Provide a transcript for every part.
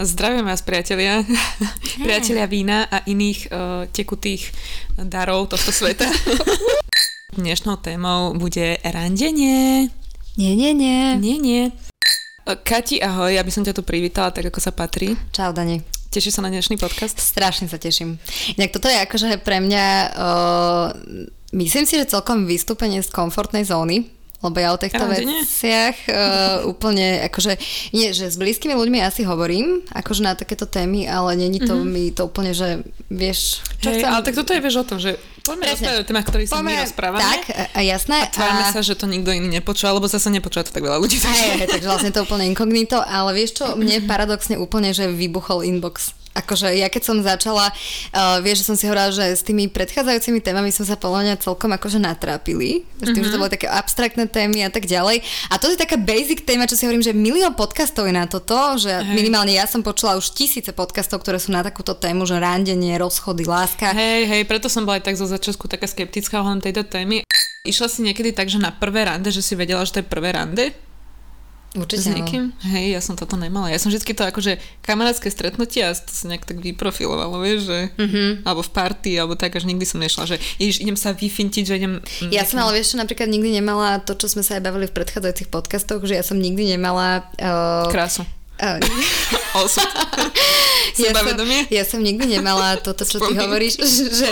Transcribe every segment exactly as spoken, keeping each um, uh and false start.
Zdravím vás, priatelia. Hey. Priatelia vína a iných uh, tekutých darov tohto sveta. Dnešnou témou bude randenie. Nie, nie, nie. Nie, nie. Kati, ahoj, ja by som ťa tu privítala, tak ako sa patrí. Čau, Dani. Tešíš sa na dnešný podcast? Strašne sa teším. Inak toto je akože pre mňa, uh, myslím si, že celkom vystúpenie z komfortnej zóny. Lebo ja o týchto veciach uh, úplne, akože, nie, že s blízkymi ľuďmi asi hovorím, akože na takéto témy, ale není to mm-hmm. mi to úplne, že vieš... Čo Hej, chcem... Ale tak toto je, vieš, o tom, že poďme rozprávať o témach, ktorých sa my rozprávame. Tak, a jasné. A tvárme a... sa, že to nikto iný nepočul, lebo zase nepočúva to tak veľa ľudí. Hej, takže vlastne to úplne inkognito, ale vieš čo, mne paradoxne úplne, že vybuchol inbox. Akože ja keď som začala, uh, vieš, že som si hovorila, že s tými predchádzajúcimi témami som sa podľa mňa celkom akože natrápili. S tým, mm-hmm. že to boli také abstraktné témy a tak ďalej. A toto je taká basic téma, čo si hovorím, že milión podcastov je na toto, že Hej. minimálne ja som počula už tisíce podcastov, ktoré sú na takúto tému, že randenie, rozchody, láska. Hej, hej, preto som bola aj tak zo začiatku taká skeptická ohľadom tejto témy. Išla si niekedy tak, že na prvé rande, že si vedela, že to je prvé rande? Určite s niekým? No. Hej, ja som toto nemala. Ja som vždycky to akože kamarátske stretnutie a to sa nejak tak vyprofilovalo, vieš, že mm-hmm. alebo v party, alebo tak, až nikdy som nešla, že ježiš, idem sa vyfintiť, že idem... Ja som ale vieš, čo napríklad nikdy nemala to, čo sme sa aj bavili v predchádzajúcich podcastoch, že ja som nikdy nemala... Uh... Krásu. Uh... Osud. Sebavedomie. Ja, ja som nikdy nemala toto, čo ty hovoríš, že...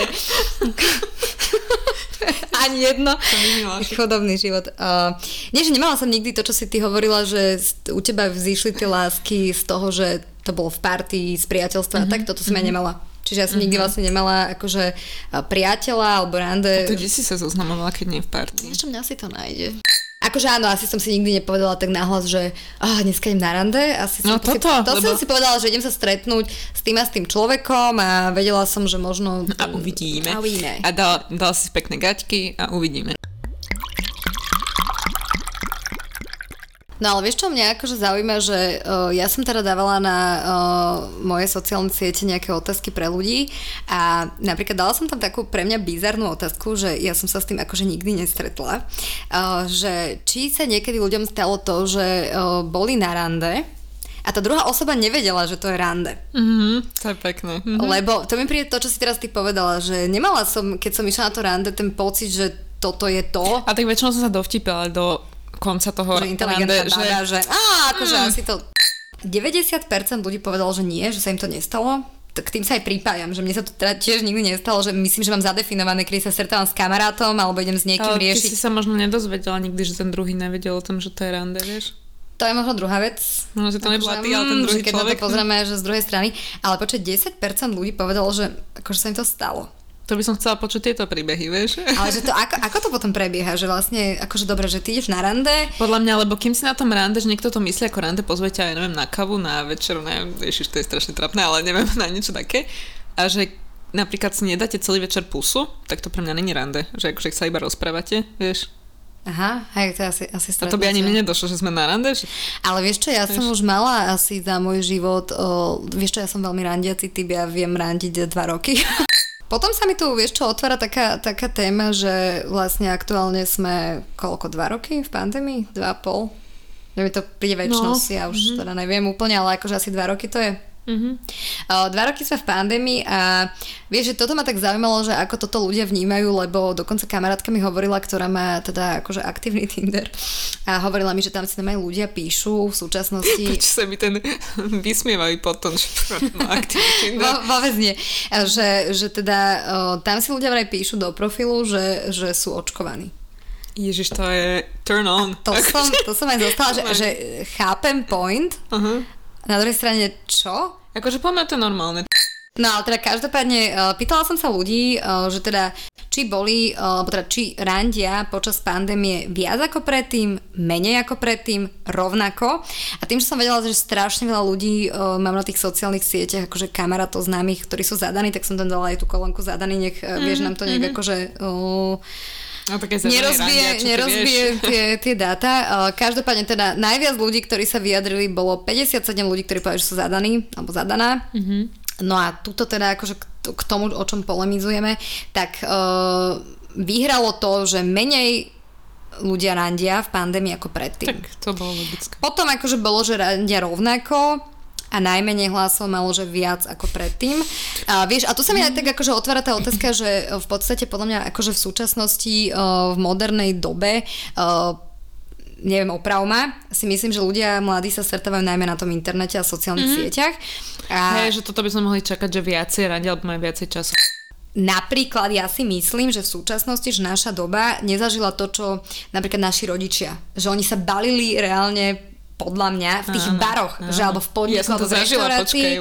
Ani jedno. Chodobný život. Uh, nie, že nemala som nikdy to, čo si ty hovorila, že u teba vzýšli tie lásky z toho, že to bolo v party, z priateľstva mm-hmm. a tak, toto som ja nemala. Čiže ja som mm-hmm. nikdy vlastne nemala akože priateľa alebo rande. A to kde si sa zoznamovala, keď nie v party? Niečo mňa si to nájde. Akože áno, asi som si nikdy nepovedala tak nahlas, že oh, dneska idem na rande. Asi som no toto. Si, to lebo... som si povedala, že idem sa stretnúť s tým a s tým človekom a vedela som, že možno... A uvidíme. A uvidíme. A dal, dal si pekné gaťky a uvidíme. No ale vieš, čo mňa akože zaujíma, že uh, ja som teda dávala na uh, moje sociálne siete nejaké otázky pre ľudí a napríklad dala som tam takú pre mňa bizarnú otázku, že ja som sa s tým akože nikdy nestretla, uh, že či sa niekedy ľuďom stalo to, že uh, boli na rande a tá druhá osoba nevedela, že to je rande. Mm-hmm, to je pekné. Mm-hmm. Lebo to mi príde to, čo si teraz ty povedala, že nemala som, keď som išla na to rande, ten pocit, že toto je to. A tak väčšinou som sa dovtipila do konca toho že rande, že... Dáda, že á, akože mm. asi to... deväťdesiat percent ľudí povedalo, že nie, že sa im to nestalo. K tým sa aj pripájam, že mne sa to teda tiež nikdy nestalo, že myslím, že mám zadefinované, keď sa stretávam s kamarátom alebo idem s niekým Ale riešiť. Ale ty si sa možno nedozvedela nikdy, že ten druhý nevedel o tom, že to je rande, vieš? To je možno druhá vec. No, že to nebola ty, ale ten druhý keď človek. Keď na to pozrieme, že z druhej strany. Ale počet desať percent ľudí povedalo, že akože sa im to stalo. To by som chcela počuť tieto príbehy, vieš? Ale že to, ako, ako to potom prebieha? Že vlastne, akože dobre, že ty ideš na rande? Podľa mňa, lebo kým si na tom rande, že niekto to myslí ako rande, pozve ťa, ja neviem, na kavu, na večeru, neviem, ježiš, to je strašne trapné, ale neviem, na niečo také. A že napríklad si nedáte celý večer pusu, tak to pre mňa není rande. Že akože sa iba rozprávate, vieš? Aha, hej, to asi, asi stretnete. A to by ani mne nedošlo, že sme na rande. Že... Ale vieš čo, ja vieš? som už mala asi za môj život, o, vieš čo, ja som veľmi randiaci typ, ja viem randiť dva roky. Potom sa mi tu, vieš čo, otvára taká, taká téma, že vlastne aktuálne sme koľko, dva roky v pandémii? Dva a pol? Že mi to príde väčšnosť, no. ja už mm-hmm. teda neviem úplne, ale akože asi dva roky to je. Mm-hmm. Dva roky sme v pandémii a vieš, že toto ma tak zaujímalo, že ako toto ľudia vnímajú, lebo dokonca kamarátka mi hovorila, ktorá má teda akože aktívny Tinder a hovorila mi, že tam si tam aj ľudia píšu v súčasnosti. Prečo sa mi ten vysmievajú potom, že má aktívny Tinder? Vôbec nie. Že, že teda tam si ľudia vraj píšu do profilu, že, že sú očkovaní. Ježiš, to je turn on. To som, to som aj zostala, že, že chápem point. Uh-huh. Na druhej strane, čo? Akože poďme to normálne. No ale teda každopádne pýtala som sa ľudí, že teda či boli, alebo teda či randia počas pandémie viac ako predtým, menej ako predtým, rovnako. A tým, že som vedela, že strašne veľa ľudí mám na tých sociálnych sieťach, akože kamarátov známych, ktorí sú zadaní, tak som tam dala aj tú kolónku zadaný, nech mm-hmm. vieš nám to nejak mm-hmm. akože... Uh, No, nerozbije, randia, nerozbije tie, tie dáta. Každopádne teda najviac ľudí, ktorí sa vyjadrili, bolo päťdesiatsedem ľudí, ktorí povedali, že sú zadaní, alebo zadaná. Mm-hmm. No a tuto teda akože k tomu, o čom polemizujeme, tak uh, vyhralo to, že menej ľudia randia v pandémii ako predtým. Tak to bolo logické. Potom akože bolo, že randia rovnako. a najmenej hlasov malo, že viac ako predtým. A vieš, a tu sa mi aj tak akože otvára tá otázka, že v podstate podľa mňa akože v súčasnosti, v modernej dobe, neviem, oprav ma, si myslím, že ľudia mladí sa stretávajú najmä na tom internete a sociálnych mm-hmm. sieťach. A... Hej, že toto by sme mohli čakať, že viacej radia, alebo majú viacej času. Napríklad ja si myslím, že v súčasnosti, že naša doba nezažila to, čo napríklad naši rodičia. Že oni sa balili reálne, podľa mňa, v tých áno, baroch, áno. že alebo v podniku, ja alebo v restaurácii.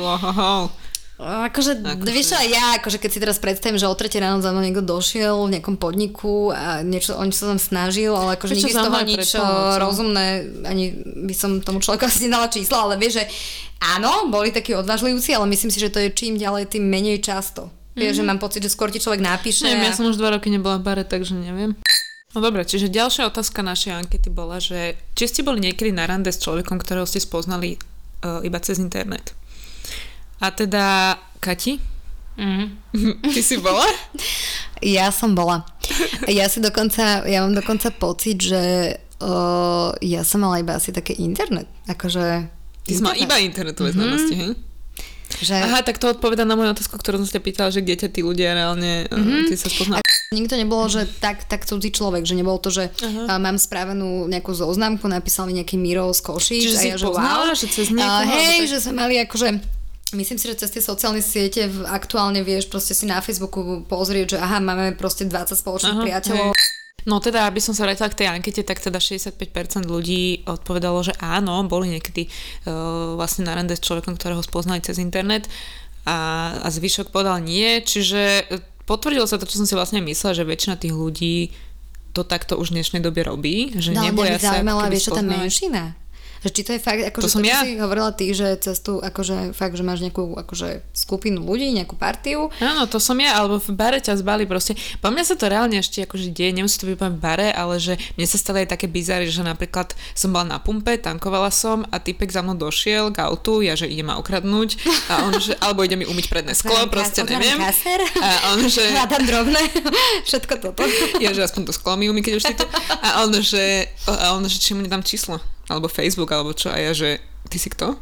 Akože, akože... vieš čo, aj ja, akože keď si teraz predstavím, že o tretej ráno za mnou niekto došiel v nejakom podniku a niečo, on sa tam snažil, ale akože nikdy z toho nič rozumné, ani by som tomu človeku asi nedala čísla, ale vieš, že áno, boli takí odvážlivci, ale myslím si, že to je čím ďalej, tým menej často. Mm-hmm. Vieš, že mám pocit, že skôr ti človek napíše. Neviem, a... ja som už dva roky nebola v bare, takže neviem. No dobre, čiže ďalšia otázka našej ankety bola, že či ste boli niekedy na rande s človekom, ktorého ste spoznali uh, iba cez internet. A teda, Kati? Mm. Ty si bola? Ja som bola. Ja si dokonca, ja mám dokonca pocit, že uh, ja som mala iba asi také internet. Akože... Ty si mala iba internetové mm-hmm. znalosti, hej? Že... Aha, tak to odpovedá na moju otázku, ktorú som sa pýtala, že kde ťa tí ľudia reálne mm-hmm. ty sa spoznali. Nikto nebolo, že tak, tak cudzí človek, že nebolo to, že uh-huh. mám správenú nejakú zoznamku, napísal mi nejaký Miro z Košíc. Čiže a si ja, poznala, že, wow, že cez niekoho? Uh, hej, tak... že sme mali akože... Myslím si, že cez tie sociálne siete aktuálne vieš proste si na Facebooku pozrieť, že aha, máme proste dvadsať spoločných aha, priateľov. Hej. No teda, aby som sa vrátila k tej ankete, tak teda šesťdesiatpäť percent ľudí odpovedalo, že áno, boli niekedy uh, vlastne na rande s človekom, ktorého spoznali cez internet a, a zvyšok povedal nie, čiže potvrdilo sa to, čo som si vlastne myslela, že väčšina tých ľudí to takto už v dnešnej dobe robí, že no, neboja sa ako keby spoznať. Že či to je fakt, akože to, to ja. Si hovorila ty, že cez tú, akože fakt, že máš nejakú akože skupinu ľudí, nejakú partiu. Áno, to som ja, alebo v bare ťa zbali proste. Po mňa sa to reálne ešte akože deje, nemusí to byť v bare, ale že mne sa stali aj také bizary, že napríklad som bola na pumpe, tankovala som a typek za mnou došiel k autu, ja že ide ma okradnúť a on že, alebo ide mi umyť predné sklo, proste neviem. A on že... Hľadám drobné, všetko toto. Ja že aspoň to sklo mi umí, keď už ty to. A on že, a on že či mu nedám číslo. Alebo Facebook, alebo čo, a ja, že ty si kto?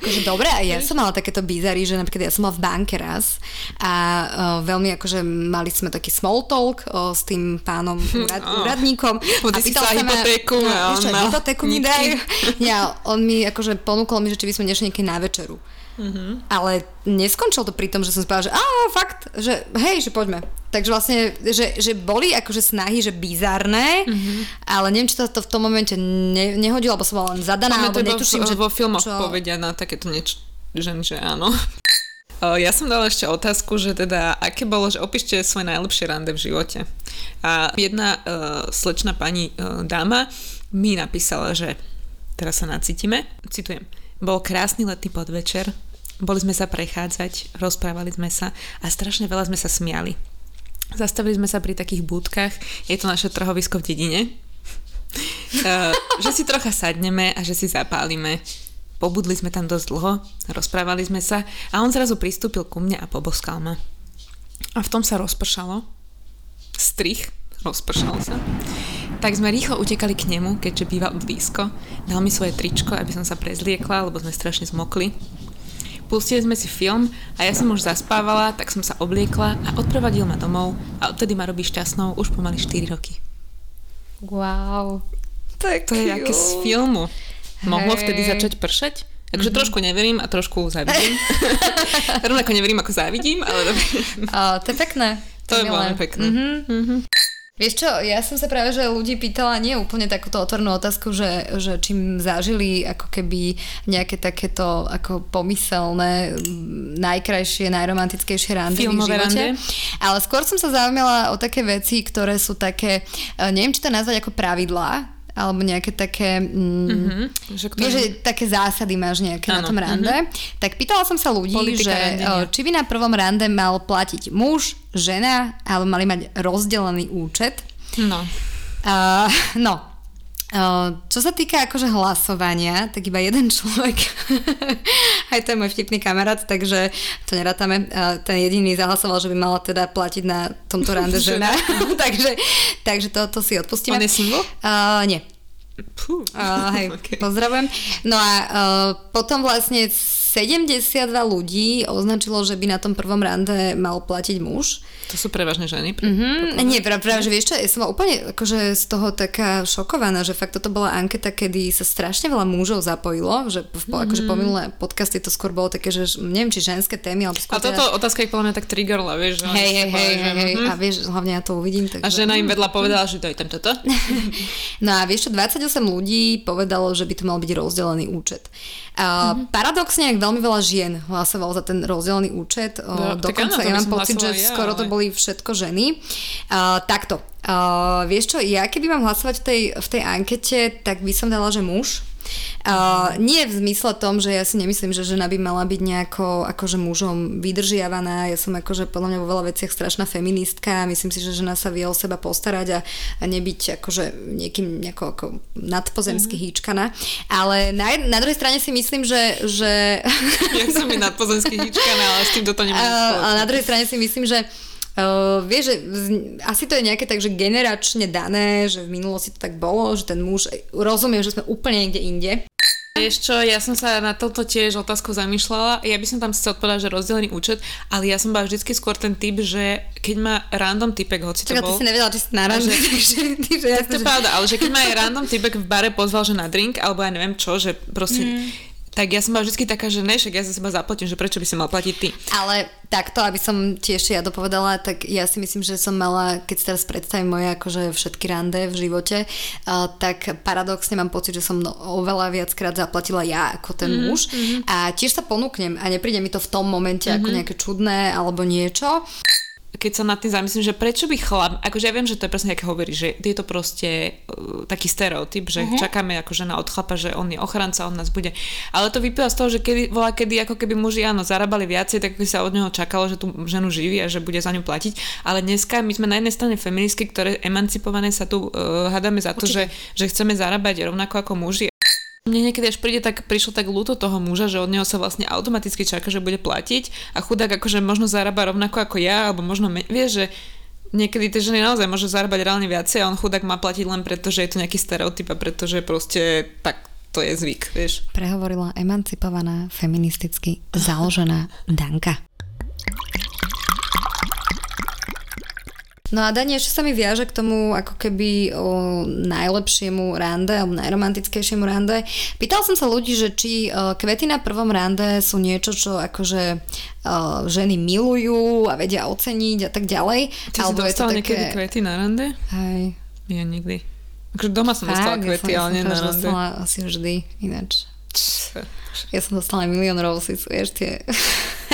Akože dobre, a ja som mala takéto bizary, že napríklad ja som mala v banke raz a o, veľmi akože mali sme taký small talk o, s tým pánom úrad, oh. úradníkom. Bo ty si sa hypotéku a on čo, mal hypotéku mi dajú. Ja, on mi akože ponúkol mi, že či by sme nešli niekedy na večeru. Mm-hmm. Ale neskončil to pri tom, že som spala, že á, fakt, že hej, že poďme. Takže vlastne, že, že boli akože snahy, že bizarné, mm-hmm. ale neviem, či to, to v tom momente ne, nehodilo, alebo som bola len zadaná, ale netuším, v, že... Vo filmoch čo... povedia na takéto niečo, že áno. Ja som dala ešte otázku, že teda, aké bolo, že opíšte svoje najlepšie rande v živote. A jedna uh, slečná pani uh, dáma mi napísala, že teraz sa nacítime, citujem, bol krásny letný podvečer, boli sme sa prechádzať, rozprávali sme sa a strašne veľa sme sa smiali. Zastavili sme sa pri takých búdkach, je to naše trhovisko v dedine, uh, že si trocha sadneme a že si zapálime. Pobudli sme tam dosť dlho, rozprávali sme sa a on zrazu pristúpil ku mne a poboskal ma. A v tom sa rozpršalo, strich, rozpršal sa. Tak sme rýchlo utekali k nemu, keďže býval blízko. Dal mi svoje tričko, aby som sa prezliekla, lebo sme strašne zmokli. Pustili sme si film a ja som už zaspávala, tak som sa obliekla a odprevadil ma domov a odtedy ma robí šťastnou už pomaly štyri roky. Wow. Tak to je jaké z filmu. Mohlo hey. Vtedy začať pršať? Takže mm-hmm. trošku neverím a trošku závidím. Rovnako neverím, ako závidím, ale dobre. Oh, to je pekné. To, to je veľmi pekné. Mm-hmm. Mm-hmm. Vieš čo, ja som sa práve, že ľudí pýtala nie úplne takúto otvornú otázku, že, že čím zažili ako keby nejaké takéto ako pomyselné, najkrajšie, najromantickejšie rande v živote. Ale skôr som sa zaujímala o také veci, ktoré sú také, neviem, či to nazvať ako pravidlá, alebo nejaké také mm, mm-hmm, že vieš, že také zásady máš nejaké ano, na tom rande, mm-hmm. tak pýtala som sa ľudí, politika, že randenia. Či by na prvom rande mal platiť muž, žena, alebo mali mať rozdelený účet. No. Uh, no. Uh, čo sa týka akože hlasovania, tak iba jeden človek, aj to je môj vtipný kamarát, takže to nerátame, uh, ten jediný zahlasoval, že by mala teda platiť na tomto rande žena, takže, takže toto si odpustíme. On je single? Uh, nie. Puh, uh, hej, okay. Pozdravujem. No a uh, potom vlastne sedemdesiatdva ľudí označilo, že by na tom prvom rande mal platiť muž. To sú prevažne ženy? Pre... Mm-hmm. Nie, práve, že vieš čo, ja som úplne akože z toho taká šokovaná, že fakt toto bola anketa, kedy sa strašne veľa mužov zapojilo, že v, mm-hmm. akože po minulé podcasty to skôr bolo také, že neviem, či ženské témy, alebo skôr... A toto teda... otázka ich podľa mňa tak triggerla, vieš, že... Hej, hej, hej, hej, hej, a vieš, hlavne ja to uvidím. Takže... A žena im vedľa povedala, že to je tam toto? No a vieš čo, dvadsaťosem ľudí povedalo, že by to mal byť rozdelený účet. A mm-hmm. paradoxne, ak veľmi veľa žien hlasovalo za ten rozdelený účet, no, dokonca ja mám pocit, že ja, skoro to boli všetko ženy. A, takto, a, vieš čo, ja keby mám hlasovať v tej, v tej ankete, tak by som dala, že muž. Uh, nie v zmysle tom, že ja si nemyslím, že žena by mala byť nejako akože mužom vydržiavaná. Ja som akože podľa mňa vo veľa veciach strašná feministka. Myslím si, že žena sa vie o seba postarať a, a nebyť akože niekým nejako ako nadpozemsky mm-hmm. hýčkaná. Ale na, na druhej strane si myslím, že... že... Ja som mi nadpozemsky hýčkaná, ale s tým toto nemám spoločné. Ale na druhej strane si myslím, že Uh, vieš, že asi to je nejaké tak, že generačne dané, že v minulosti to tak bolo, že ten muž, rozumiem, že sme úplne niekde inde. Vieš čo, ja som sa na toto tiež otázku zamýšľala, ja by som tam sice odpovedala, že rozdelený účet, ale ja som bola vždycky skôr ten typ, že keď má random typek, hoci to Čaká, bol... Čaká, ty si nevedela, či si naranžil. Ja to je že... pravda, ale že keď ma aj random typek v bare pozval, že na drink, alebo ja neviem čo, že proste... Mm. Tak ja som bola vždy taká, že ne, však ja sa seba zaplatím, že prečo by si mal platiť ty. Ale takto, aby som tiež ja dopovedala, tak ja si myslím, že som mala, keď si teraz predstavím moje akože všetky rande v živote, uh, tak paradoxne mám pocit, že som no, oveľa viackrát zaplatila ja ako ten mm-hmm. muž a tiež sa ponúknem a nepríde mi to v tom momente mm-hmm. ako nejaké čudné alebo niečo. Keď sa nad tým zamyslím, že prečo by chlap, akože ja viem, že to je presne, ako hovorí, že je to proste uh, taký stereotyp, že uh-huh. čakáme ako žena od chlapa, že on je ochranca, on nás bude. Ale to vyplýva z toho, že kedy, volá kedy, ako keby muži áno, zarábali viacej, tak by sa od neho čakalo, že tú ženu živí a že bude za ňu platiť. Ale dneska my sme na jednej strane feministky, ktoré emancipované sa tu uh, hádame za to, že, že chceme zarábať rovnako ako muži. Mne niekedy až príde tak, prišlo tak ľúto toho muža, že od neho sa vlastne automaticky čaká, že bude platiť a chudák akože možno zarába rovnako ako ja, alebo možno, me- vieš, že niekedy tie ženy naozaj môžu zarábať reálne viacej a on chudák má platiť len preto, že je to nejaký stereotyp a pretože proste tak to je zvyk, vieš. Prehovorila emancipovaná, feministicky založená Danka. No a Dani, ešte sa mi viaže k tomu ako keby o najlepšiemu rande alebo najromantickejšiemu rande. Pýtal som sa ľudí, že či kvety na prvom rande sú niečo, čo akože ženy milujú a vedia oceniť a tak ďalej. Ty alebo si dostala niekedy také... kvety na rande? Hej. Ja nikdy. Akože doma som tak, dostala kvety, ja som, ale nie na rande. Dostala asi vždy, ináč. Č. Ja som dostala milión roses, vieš tie...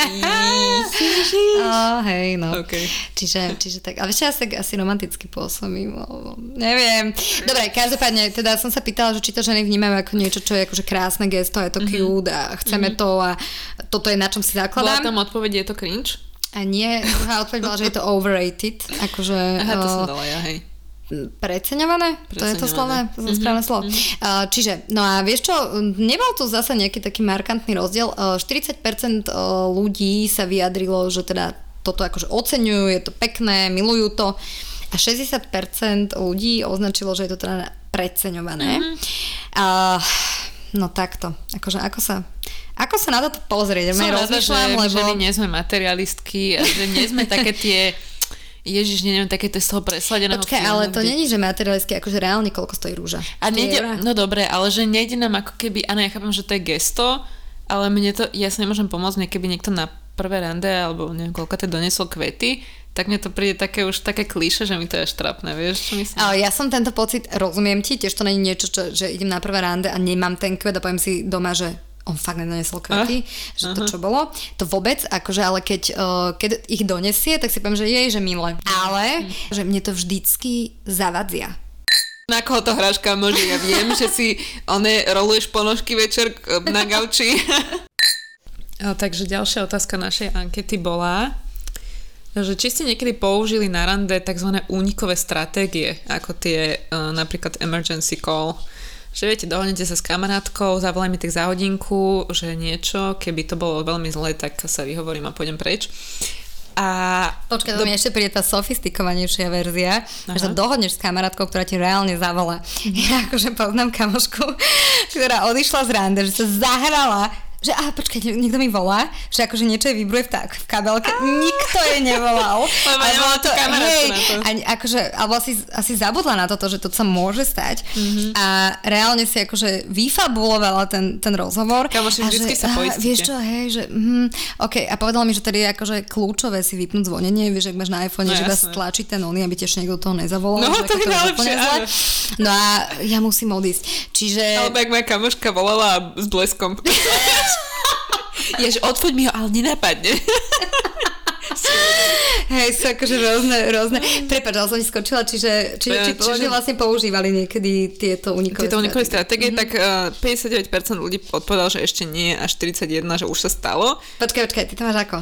Oh, hej, no. Okay. Čiže, čiže tak, ale ešte ja tak asi romanticky pôsobím, alebo neviem. Dobre, každopádne, teda som sa pýtala, že či to ženy vnímajú ako niečo, čo je akože krásne gesto, je to mm-hmm. cute a chceme mm-hmm. to a toto je na čom si zakladám. Bola tam odpoveď, je to cringe? A nie, druhá odpoveď bola, že je to overrated. Akože, Aha, to som dala ja, hej. Preceňované? To je to slové, to je správne slovo. Mm-hmm. Čiže, no a vieš čo, nebol to zase nejaký taký markantný rozdiel. štyridsať percent ľudí sa vyjadrilo, že teda toto akože oceňujú, je to pekné, milujú to. A šesťdesiat percent ľudí označilo, že je to teda preceňované. Mm-hmm. A, no takto. Akože ako sa... Ako sa na to pozrieť? Som rada, že lebo... ženy nie sme materialistky a že nie sme také tie... Ježiš, neviem, takéto z toho presladeného Počkaj, filmu, ale to kde... není, že materialistické, akože reálne koľko stojí rúža. A nejde, no dobre, ale že nejde nám ako keby, áno, ja chápam, že to je gesto, ale mne to, ja sa nemôžem pomôcť, niekeby niekto na prvé rande, alebo neviem, koľko to donesol kvety, tak mne to príde také už také klíše, že mi to je až trápne, vieš, čo myslím? Ale ja som tento pocit, rozumiem ti, tiež to není niečo, čo, že idem na prvé rande a nemám ten kvet a poviem si doma, že on fakt nedonesol kvety, ah, že aha. to čo bolo. To vôbec, akože, ale keď, uh, keď ich donesie, tak si poviem, že jej, že milé. Ale, mm. že mne to vždycky zavadzia. Na koho to hráška môže? Ja viem, že si one roluješ ponožky večer na gauči. A, takže ďalšia otázka našej ankety bola, že či ste niekedy použili na rande tzv. Únikové stratégie, ako tie uh, napríklad emergency call. Že viete, dohodnete sa s kamarátkou, zavolaj mi tak za hodinku, že niečo, keby to bolo veľmi zle, tak sa vyhovorím a pôjdem preč. A... Počkaj, to do... mi ešte príde tá sofistikovanejšia verzia, Aha. že sa dohodneš s kamarátkou, ktorá ti reálne zavolá. Ja akože poznám kamošku, ktorá odišla z rande, že sa zahrala že aha, počkaj, niekto mi volá, že akože niečo je vybruje v, tá, v kabelke. Ah. Nikto jej nevolal. Lebo nevolala tú kamarátku na to. Ani, akože, alebo asi, asi zabudla na toto, že to sa môže stať. Mm-hmm. A reálne si akože vyfabulovala ten, ten rozhovor. Kamoši, vždycky že, sa poistíte. Vieš čo, hej, že mm, ok, a povedala mi, že tedy je akože kľúčové si vypnúť zvonenie, vieš, ak máš na iPhone, no, že iba stlačiť ten oný, aby tiež niekto toho nezavolal. No, to je najlepšie, áno. No a ja musím odísť. Čiže... Alebo ak moja kamoška volala s bleskom. Jež, odfoď mi ho, ale nenapadne. Hej, sú akože rôzne, rôzne. Prepáč, ale som ti skočila, čiže, čiže, či, čiže, čiže vlastne používali niekedy tieto unikové stratégie. Tieto unikové stratégie, tak uh, päťdesiatdeväť percent ľudí odpovedal, že ešte nie, až štyridsaťjeden percent, že už sa stalo. Počkaj, počkaj, ty to máš ako?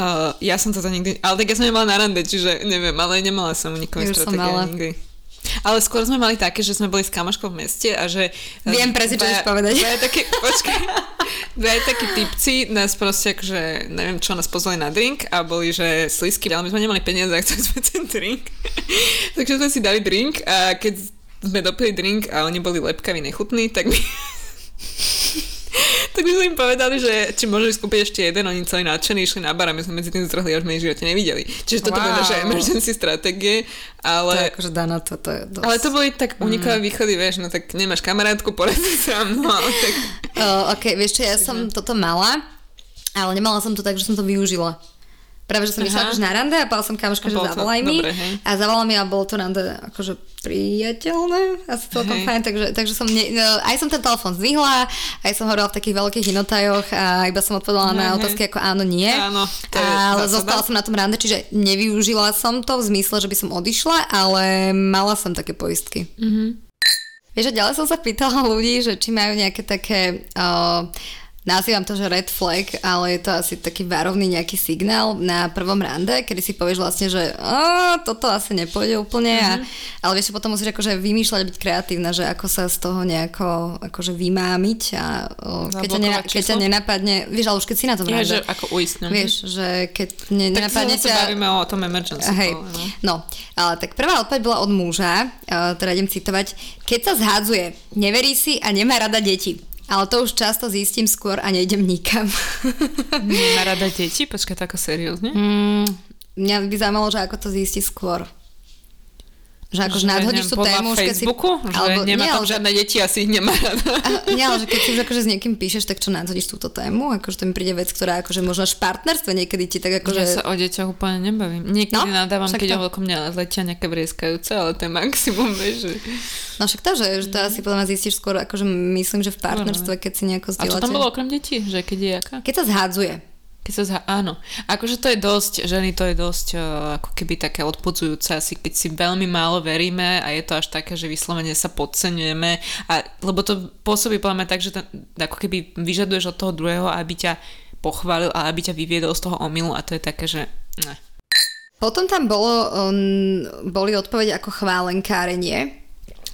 Uh, ja som toto nikdy, ale tak ja som nemala na rande, čiže neviem, ale nemala som unikové ja stratégie nikdy. Ale skôr sme mali také, že sme boli s kamoškou v meste a že... Viem presne, čo chceš povedať. Dvaja takí, počkaj, dvaja takí typci nás proste akože, neviem čo, nás pozvali na drink a boli, že slízky, ale my sme nemali peniaze a chceli sme ten drink. Takže sme si dali drink a keď sme dopili drink a oni boli lepkaví, nechutní, tak my... tak my sme im povedali, že či môžu skúpiť ešte jeden, oni celí nadšení, išli na bar a my sme medzi tým zdrhli, až sme ich v živote nevideli. Čiže toto wow. bolo naša emergency stratégie, ale... To je akože Dana, to, to je dosť... Ale to boli tak unikové mm. východy, vieš, no tak nemáš kamarátku, poradí sa mnou, ale tak... oh, ok, vieš čo, ja som toto mala, ale nemala som to tak, že som to využila. Práve, že som Aha. išla akože na rande a povedala som kamoška, že zavolaj mi. Dobre, a zavolala mi a bolo to rande akože priateľné. Asi celkom fajn, takže, takže som... Ne, no, aj som ten telefon zdvihla, aj som hovorila v takých veľkých hinotajoch a iba som odpovedala na otázky ako áno, nie. Áno, ale zostala som na tom rande, čiže nevyužila som to v zmysle, že by som odišla, ale mala som také poistky. Mhm. Vieš, a ďalej som sa pýtala ľudí, že či majú nejaké také... Uh, Nazývam to, že red flag, ale je to asi taký varovný nejaký signál na prvom rande, kedy si povieš vlastne, že ó, toto asi nepôjde úplne, mm-hmm. a, ale vieš, potom musíš akože vymýšľať, byť kreatívna, že ako sa z toho nejako akože vymámiť a keď ťa, nena, keď ťa nenapadne, vieš, ale už keď si na tom rande, ako uistňujem. Vieš, že keď ne, tak nenapadne ťa... Tak sa bavíme o tom emergency. Hej, bol, no. no, ale tak prvá odpoveď bola od muža, teda idem citovať, keď sa zhádzuje, neverí si a nemá rada deti. Ale to už často zistím skôr a nejdem nikam. Nemá rada deti? Počkaj, to ako seriózne? Mm, mňa by zaujímalo, že ako to zistí skôr. Že akože nadhodíš tú tému, že keď si... Alebo, nemá nie, tam že... žiadne deti, asi ich nemá rada. Nie, ale že keď si akože s niekým píšeš, tak čo nadhodíš túto tému? Akože to mi príde vec, ktorá akože možno až v partnerstve niekedy ti tak akože... Ja sa o deťoch úplne nebavím. Niekedy no, nadávam, keď to... okolo mňa letia nejaké vrieskajúce, ale to je maximum, že... No však to, že to asi podľa mňa zistíš skôr, akože myslím, že v partnerstve, keď si nejako zdieľate. A čo tam bolo okrem detí? Že keď je jaká? Keď sa zhádzuje. Keď sa zha- áno, akože to je dosť, ženy to je dosť uh, ako keby také odpudzujúce, asi keď si veľmi málo veríme a je to až také, že vyslovene sa podceňujeme, a, lebo to pôsobí podľa mňa tak, že ten, ako keby vyžaduješ od toho druhého, aby ťa pochválil a aby ťa vyviedol z toho omylu, a to je také, že ne. Potom tam bolo, um, boli odpovede ako chválenkárenie.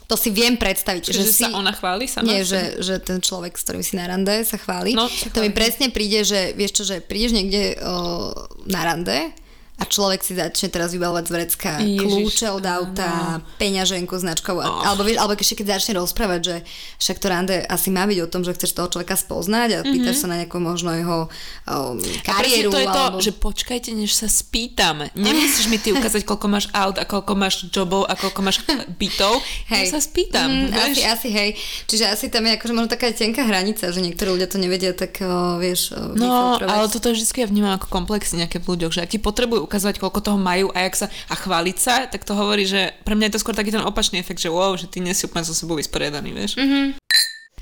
To si viem predstaviť. Čiže že si, sa ona chváli sama? Nie, že, že ten človek, s ktorým si na rande, sa chváli. No, sa chváli. To mi presne príde, že vieš čo, že prídeš niekde o, na rande a človek si začne teraz vybavovať z vrecka kľúče od auta, no. peňaženku značkovú. Oh. Alebo, vieš, alebo keď začne rozprávať, že však to rande asi má byť o tom, že chceš toho človeka spoznať a mm-hmm. pýtaš sa na nejakú možno jeho um, kariéru. A to je to, alebo... že počkajte, než sa spýtame. Nemusíš mi ty ukázať, koľko máš aut a koľko máš jobov a koľko máš bytov. Hej. Ja sa spýtam. Mm, asi, asi, hej. Čiže asi tam je akože možno taká tenká hranica, že niektorí ľudia to nevedia, tak oh, vieš, vyfiltrovať. No, ale toto vždycky ja vnímam ako komplexy nejaké v ľuďoch, že ak ti potrebujú ukazovať, koľko toho majú a jak sa a chváliť sa, tak to hovorí, že pre mňa je to skôr taký ten opačný efekt, že wow, že ty nie si úplne so sebou vysporiadaný, vieš. Mm-hmm.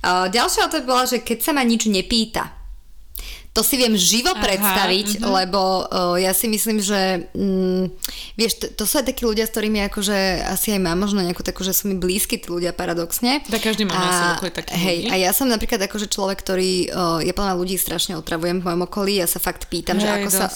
O, ďalšia otázka bola, že keď sa ma nič nepýta. To si viem živo Aha, predstaviť, uh-huh. lebo uh, ja si myslím, že um, vieš, to, to sú aj takí ľudia, s ktorými akože asi aj mám možno nejakú takú, že sú mi blízky tí ľudia paradoxne. Tak každý má na okolí takých hej, ľudí. A ja som napríklad akože človek, ktorý, uh, ja plná ľudí strašne otravujem v mojom okolí, ja sa fakt pýtam, hej, že ako sa,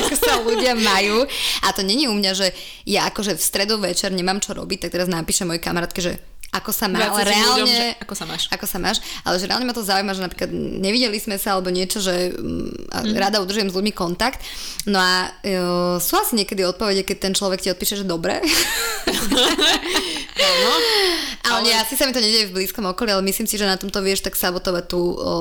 ako sa ľudia majú. A to není u mňa, že ja akože v stredu večer nemám čo robiť, tak teraz napíšem mojej kamarátke, že ako sa má, ale reálne... Ľuďom, že ako sa máš. Ako sa máš, ale že reálne ma to zaujíma, že napríklad nevideli sme sa, alebo niečo, že mm. rada udržujem s ľuďmi kontakt. No a uh, sú asi niekedy odpovede, keď ten človek ti odpíše, že dobre. No, ale, ale ale... Ja, asi sa mi to nedieje v blízkom okolí, ale myslím si, že na tomto vieš tak sabotovať tú o,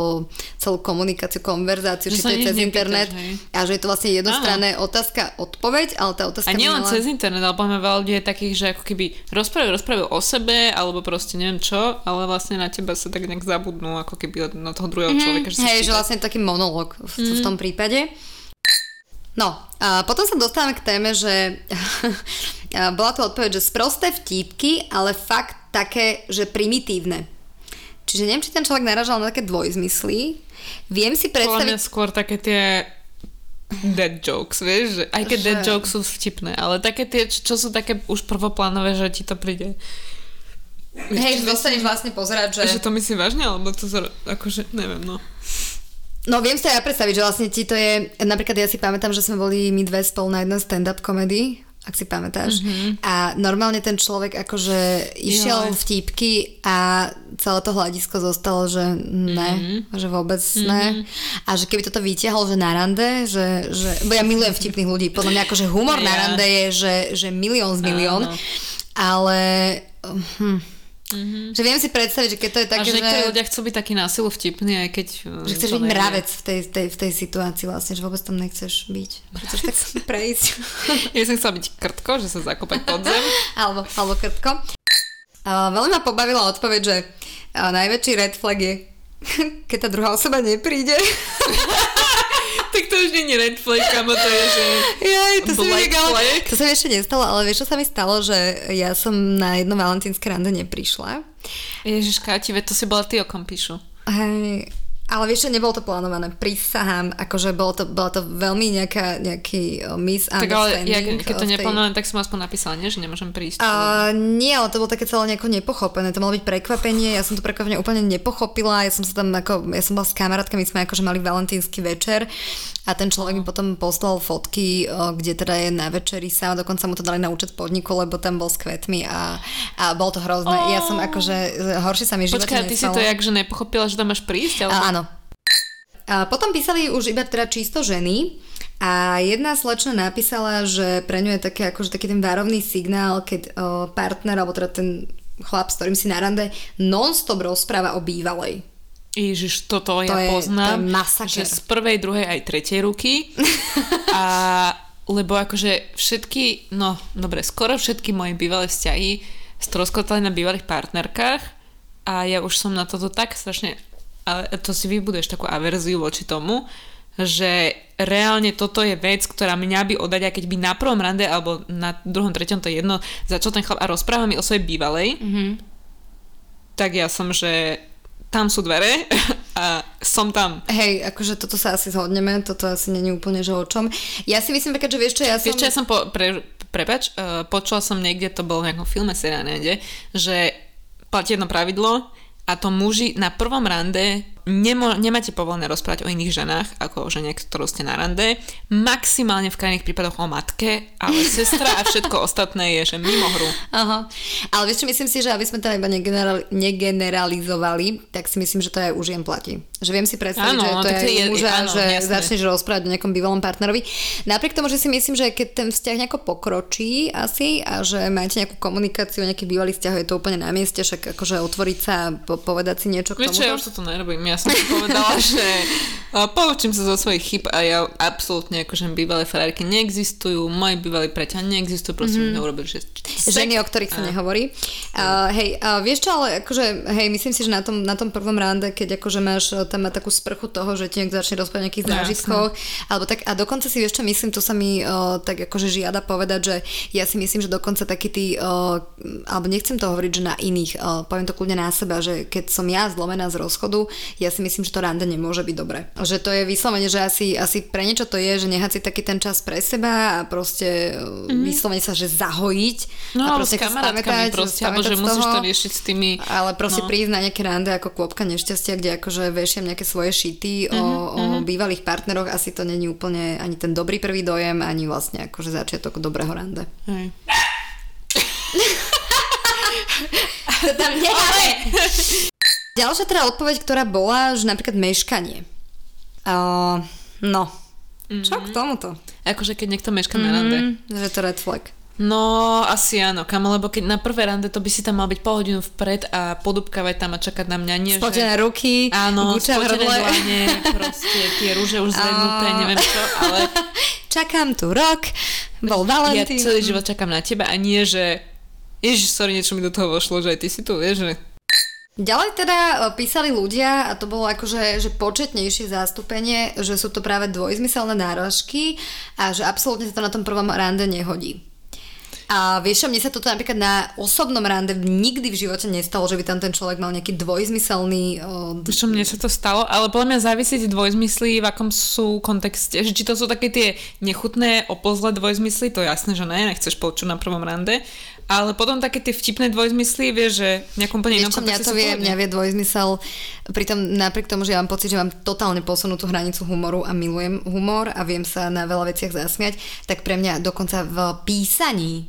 celú komunikáciu, konverzáciu, že či to je cez nepýtaš, internet. Hej. A že je to vlastne jednostranné otázka, odpoveď, ale tá otázka... A nielen mala... cez internet, alebo máme veľa ľudí takých, že ako keby rozprávajú, rozprávajú o sebe, alebo proste neviem čo, ale vlastne na teba sa tak nejak zabudnú, ako keby na toho druhého mm-hmm. človeka. Že hej, že vlastne taký monológ v, mm-hmm. v tom prípade. No, a potom sa dostávame k téme, že bola tu odpoveď, že sprosté vtípky, ale fakt také, že primitívne. Čiže neviem, či ten človek naražal na také dvojzmysly. Viem si predstaviť... Hlavne skôr také tie dead jokes, vieš? Aj keď že... dead jokes sú vtipné, ale také tie, čo sú také už prvoplánové, že ti to príde... Hej, že dostaneš vlastne pozerať, že... Že to myslí vážne, alebo to zra... akože, neviem, no... No viem sa ja predstaviť, že vlastne ti to je... Napríklad ja si pamätám, že sme boli my dve spolu na jednej stand-up komedii, ak si pamätáš. Mm-hmm. A normálne ten človek akože išiel vtípky a celé to hľadisko zostalo, že ne, mm-hmm. že vôbec mm-hmm. ne. A že keby toto vytiahol, že na rande, že... že bo ja milujem vtipných ľudí. Podľa mňa akože humor yeah. na rande je, že, že milión z milión. Áno. Ale... Hm. Mm-hmm. Že viem si predstaviť, že keď to je také, a že... A niektorí ľudia chcú byť taký násilu vtipný, aj keď... Že chceš byť mravec v tej, tej, v tej situácii vlastne, že vôbec tam nechceš byť. Chceš tak prejsť. Ja som chcela byť krtko, že sa zakopať pod zem. Alebo, alebo krtko. Uh, veľmi ma pobavila odpoveď, že uh, najväčší red flag je, keď tá druhá osoba nepríde. Tak to už nie je red flag, kamo, to je, že Jaj, to black flag. flag. To sa mi ešte nestalo, ale vieš, čo sa mi stalo, že ja som na jedno valentínske rande neprišla. Ježiš, Kati, veď to si bola ty, o kom píšu. Hej, ale vieš, nebolo to plánované, prísahám, akože bolo to, bola to veľmi nejaká, nejaký misunderstanding. Tak ale ja, keď to neplánované, tej... tak som aspoň napísala, nie, že nemôžem prísť. Uh, nie, ale to bolo také celé nejako nepochopené, to malo byť prekvapenie, ja som to prekvapenie úplne nepochopila, ja som sa tam ako, ja som bola s kamarátkami, my sme akože mali valentínsky večer a ten človek mi potom poslal fotky, kde teda je na večeri sám, dokonca mu to dali na účet podniku, lebo tam bol s kvetmi a, a bolo to hrozné. Oh. Ja som akože, horšie sa mi v živote nestalo. Počkaj, ty si to jak, že nepochopila, že tam máš prísť, ale... A potom písali už iba teda čisto ženy a jedna slečna napísala, že pre ňu je také, akože taký ten varovný signál, keď o, partner, alebo teda ten chlap, s ktorým si na rande, non-stop rozpráva o bývalej. Ježiš, toto to ja je, poznám. To je masaker. Z prvej, druhej aj tretej ruky. A, lebo akože všetky, no dobre, skoro všetky moje bývalé vzťahy stroskotali na bývalých partnerkách a ja už som na toto tak strašne... Ale to si vybuduješ takú averziu voči tomu, že reálne toto je vec, ktorá mňa by odaďa, keď by na prvom rande alebo na druhom, treťom, to je jedno, začal ten chlap a rozpráva mi o svojej bývalej, mm-hmm. tak ja som, že tam sú dvere a som tam. Hej, akože toto sa asi zhodneme, toto asi není úplne, že o čom. Ja si myslím, že vieš čo, ja som... Vieš čo, ja som, po, pre, prepač, uh, počula som niekde, to bolo v nejakom filme, seriáne, že platí jedno pravidlo, a to muži na prvom rande nemo, nemáte povolené rozprávať o iných ženách, ako o žene, ktorú ste na rande. Maximálne v krajných prípadoch o matke, ale sestra a všetko ostatné je, že mimo hru. Aha. Ale vieš čo, myslím si, že aby sme teda iba negenerali, negeneralizovali, tak si myslím, že to aj už jem platí. Že viem si predstaviť, áno, že to je, je muža, áno, že jasné. Začneš rozprávať o nejakom bývalom partnerovi. Napriek tomu, že si myslím, že keď ten vzťah nejako pokročí asi a že máte nejakú komunikáciu, nejaký bývalý vzťah, je to úplne na mieste, však akože otvoriť sa a povedať si niečo k tomu. Vieš čo, ja už toto nerobím. Ja som povedala, že poučím sa zo svojich chyb a ja absolútne akože bývalé frajerky neexistujú, moji bývalí preťa neexistujú, prosím, mm-hmm. neurobili, že... Ženy, o ktorých a... sa nehovorí. Uh, hej, uh, vieš čo, ale akože, hej, myslím si, že na tom, na tom prvom rande, keď akože máš tam má takú sprchu toho, že ti niekto začne rozprávať o nejakých zážitkoch, alebo tak, a dokonca si ešte myslím, to sa mi uh, tak akože žiada povedať, že ja si myslím, že dokonca taký tí, uh, alebo nechcem to hovoriť, že na iných, uh, poviem to kľudne na seba, že keď som ja zlomená z rozchodu, ja si myslím, že to rande nemôže byť dobre. Že to je vyslovene, že asi, asi pre niečo to je, že nehať si taký ten čas pre seba a proste mm-hmm. vyslovene sa, že zahojiť. No, a proste s kamarátkami proste, alebo že musíš to riešiť s tými... Ale proste no. prísť na nejaké rande ako kôpka nešťastia, kde akože vešiem nejaké svoje šity mm-hmm. o, o mm-hmm. bývalých partneroch, asi to není úplne ani ten dobrý prvý dojem, ani vlastne akože začiatok dobrého rande. Hej. To tam necháme. Ďalšia teda odpoveď, ktorá bola, že napríklad meškanie. Uh, no. Mm-hmm. Čo k tomuto? Akože keď niekto mešká mm-hmm. na rande. Že to red flag. No, asi áno, kam, lebo keď na prvé rande to by si tam mal byť pol hodinu vpred a podúbkavať tam a čakať na mňa. Nie, spotené že... ruky, áno, spotené dlane, proste tie rúže už zvednuté, neviem čo, ale... Čakám tu rok, bol Valentín. Ja celý život čakám na teba a nie, že... Ježiš, sorry, niečo mi do toho vošlo, že aj ty si tu, vieš, že... Ďalej teda písali ľudia, a to bolo akože že početnejšie zástupenie, že sú to práve dvojzmyselné náražky a že absolútne sa to na tom prvom rande nehodí. A vieš, mne sa toto napríklad na osobnom rande nikdy v živote nestalo, že by tam ten človek mal nejaký dvojzmyselný... Od... Čo, mne sa to stalo, ale podľa mňa závisí dvojzmyslí, v akom sú kontexte, že či to sú také tie nechutné oplzlé dvojzmysly, to je jasné, že ne, nechceš počuť na prvom rande, ale potom také tie vtipné dvojzmysly, vieš, že nejakom úplne inom kontexte sú podobne. Vieš čo, mňa to vie, mňa vie dvojzmysel, pritom napriek tomu, že ja mám pocit, že mám totálne posunutú hranicu humoru a milujem humor a viem sa na veľa veciach zasmiať, tak pre mňa dokonca v písaní,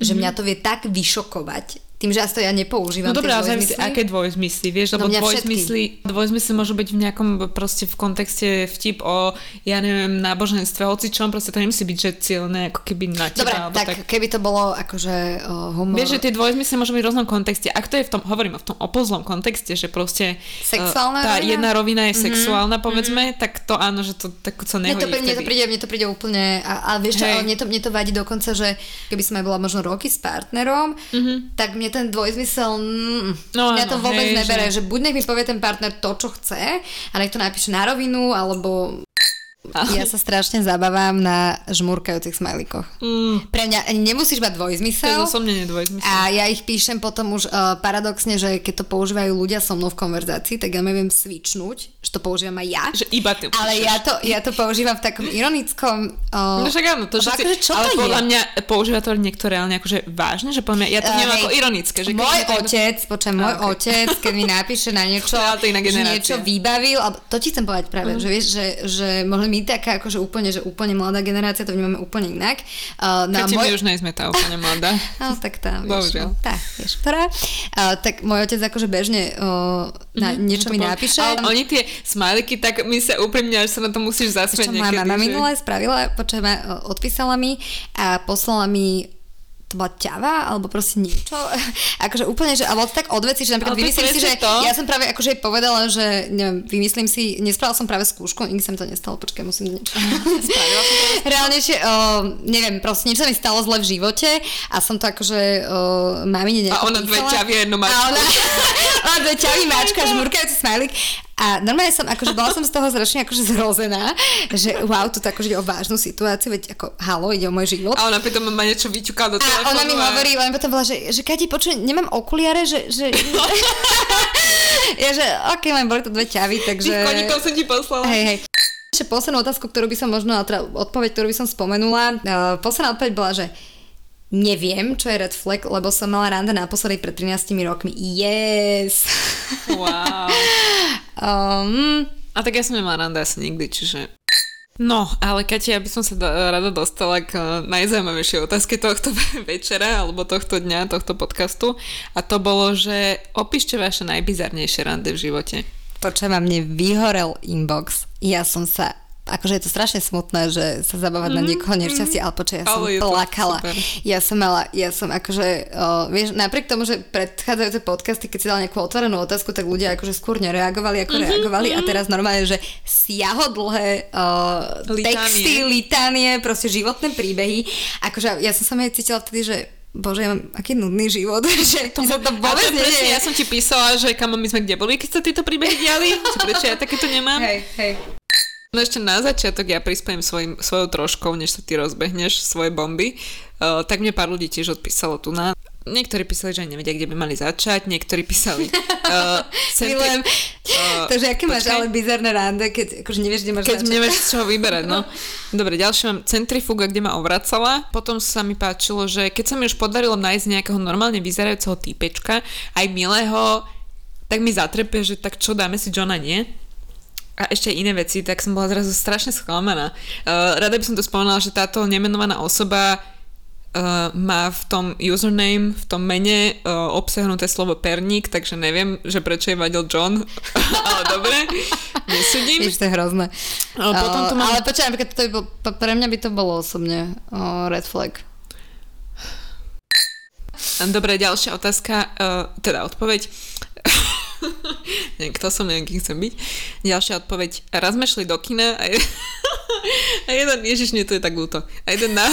že mňa to vie tak vyšokovať. Tým, že asi to ja nepoužívam. No dobré, ale závisí, aké dvojzmysly, vieš, lebo no dvojzmysly, dvojzmysly môžu byť v nejakom proste v kontexte vtip o, ja neviem, náboženstve, hocičom, proste to nemusí byť, že cieľné ako keby na teba. Dobre, alebo tak, tak keby to bolo akože uh, humor. Vieš, že tie dvojzmysly môžu byť v rôznom kontexte. Ak to je v tom, hovorím o v tom opozlom kontexte, že proste sexuálna uh, tá rovina? Jedna rovina je mm-hmm. sexuálna, povedzme, mm-hmm. tak to áno, že to tak sa nehodí. Mne to príde, mne to príde úplne, a, a vieš čo, hey. mne to, mne to vadí dokonca, že keby som aj bola možno roky s partnerom, mm-hmm. tak mne ten dvojzmysel, no, mňa to no, vôbec hej, nebere, že... že buď nech mi povie ten partner to, čo chce, a nech to napíše na rovinu, alebo... Ja sa strašne zabávam na žmurkajúcich smajlíkoch. Mm. Pre mňa nemusíš mať dvojzmysel. To som mne nedvojzmysel. A ja ich píšem potom už uh, paradoxne, že keď to používajú ľudia so mnou v konverzácii, tak ja neviem svičnúť, že to používam aj ja. Že iba ty ale ja to, ja to používam v takom ironickom... Uh, no však áno, to, že si, akože čo to ale je? Podľa mňa používa to niekto reálne akože vážne, že podľa mňa, ja to vnímam uh, ako ironické. Že môj otec, to... počujem, môj okay. otec, keď mi napíše na niečo, že niečo vybavil, alebo to ti chcem povedať práve, mm. že vieš, že, že my taká akože úplne, že úplne mladá generácia, to vnímame úplne inak. Uh, no Kati, môj... my už nejsme tá úplne mladá. No tak tá, vieš. No, tá, vieš, ktorá. Uh, tak môj otec akože bežne uh, na, mm-hmm, niečo mi poviem. Napíše. Ale oni tie smajlíky, tak mi sa úprimne, až sa na to musíš zasmieť niekedy. Čo mama že... minule spravila, počujem, odpísala mi a poslala mi to bola ťava, alebo proste niečo. Akože úplne, že, ale tak od veci, že napríklad ale vymyslím si, že to? Ja som práve akože povedala, že neviem, vymyslím si, nespravila som práve skúšku, nikdy som to nestalo, počkaj, musím niečo. Spravila som to. Reálnejšie, o, neviem, proste niečo sa mi stalo zle v živote a som to akože o, mamine nejako písala. A ona dve ťavy jednu mačku. A ona, ona dve ťavy mačka, žmurkajúci smajlík. A normálne som, akože bola som z toho zračne akože zrozená, že wow, tu akože ide o vážnu situáciu, veď ako halo, ide o môj život. A ona potom ma niečo vyťukala do telefónu. A ona mi hovorí, ona potom bola, že, že Kati, počuj, nemám okuliare, že... že... ja, že okej, okay, len boli to dve ťavy, takže... Tých koníkov som ti poslala. Hej, hej. Ešte poslednú otázku, ktorú by som možno, teda odpoveď, ktorú by som spomenula, posledná odpoveď bola, že neviem, čo je red flag, lebo som mala rande naposledy pred trinástimi rokmi. Yes! Wow. um, a tak ja som nemala rande asi nikdy, čiže... No, ale Kati, ja by som sa do, rada dostala k uh, najzaujímavejšej otázke tohto večera, alebo tohto dňa, tohto podcastu. A to bolo, že opíšte vaše najbizarnejšie rande v živote. Počujem, mne vyhorel inbox. Ja som sa... akože je to strašne smutné, že sa zabávať mm-hmm. na niekoho nešťastie, ale počkaj, ja som plakala. Ja som mala, ja som akože, uh, vieš, napriek tomu, že predchádzajúce podcasty, keď si dala nejakú otvorenú otázku, tak ľudia akože skôr nereagovali, ako mm-hmm. reagovali a teraz normálne, že siahodlhé uh, texty, litánie, proste životné príbehy. Akože ja som sa mňa cítila vtedy, že Bože, ja mám aký nudný život, že to, to vôbec nie. Ja som ti písala, že kam my sme kde boli, keď sa tieto príbehy diali, čo prečo ja takéto nemám. Hej, hej. No ešte na začiatok ja prispiem svojim, svojou troškou, než sa ty rozbehneš svoje bomby. Uh, tak mne pár ľudí tiež odpísalo tu na... Niektorí písali, že nevedia, kde by mali začať, niektorí písali... Uh, Milujem. Uh, Takže aké máš ale bizarné rande, keď akože nevieš, kde máš keď začať. Keď nevieš, z čoho vyberať, no. Dobre, ďalšie mám centrifuga, kde ma ovracala. Potom sa mi páčilo, že keď sa mi už podarilo nájsť nejakého normálne vyzerajúceho týpečka, aj milého, tak mi zatrepe, že tak čo, dáme si Johna, nie? A ešte iné veci, tak som bola zrazu strašne sklamaná. Uh, rada by som to spomenula, že táto nemenovaná osoba uh, má v tom username, v tom mene uh, obsahnuté slovo perník, takže neviem, že prečo je vadil John, ale dobre, nesudím. Víš, to je hrozné. Uh, potom to mám... Ale počkaj, napríklad, to by bol, pre mňa by to bolo osobne uh, red flag. Dobre, ďalšia otázka, teda odpoveď. Neviem, kto som, neviem, kým chcem byť. Ďalšia odpoveď. Raz sme šli do kina a, je... a jeden... Ježiš, nie, to je tak ľúto. A jeden na...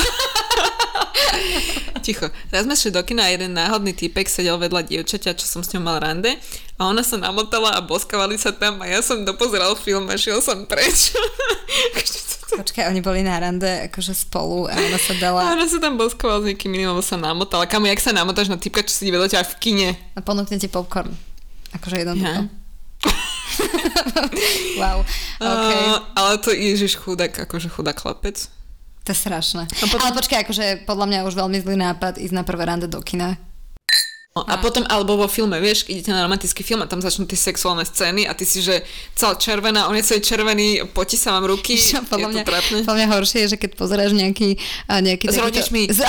Ticho. Raz sme šli do kina a jeden náhodný týpek sedel vedľa dievčaťa, čo som s ňou mal rande, a ona sa namotala a boskavali sa tam a ja som dopozeral film a šiel som preč. Počkaj, oni boli na rande akože spolu a ona sa dala... A ona sa tam boskovala s niekým iným, lebo sa namotala. Kamu, jak sa namotáš na týpka, čo sedí vedľa ťa v kine? A ponúkne ti popcorn. Akože jednoducho. Ja. Wow. Okay. Uh, ale to Ježiš chudák, akože chudák chlapec. To je strašné. No potom... Ale počkaj, akože podľa mňa už veľmi zlý nápad ísť na prvé rande do kina. No, a, a potom, alebo vo filme, vieš, idete na romantický film a tam začnú tie sexuálne scény a ty si, že celá červená, on je celý červený, potí sa vám ruky, čo, je mňa, to trápne. Podľa mňa horšie je, že keď pozeráš nejaký... nejaký s rodičmi. To...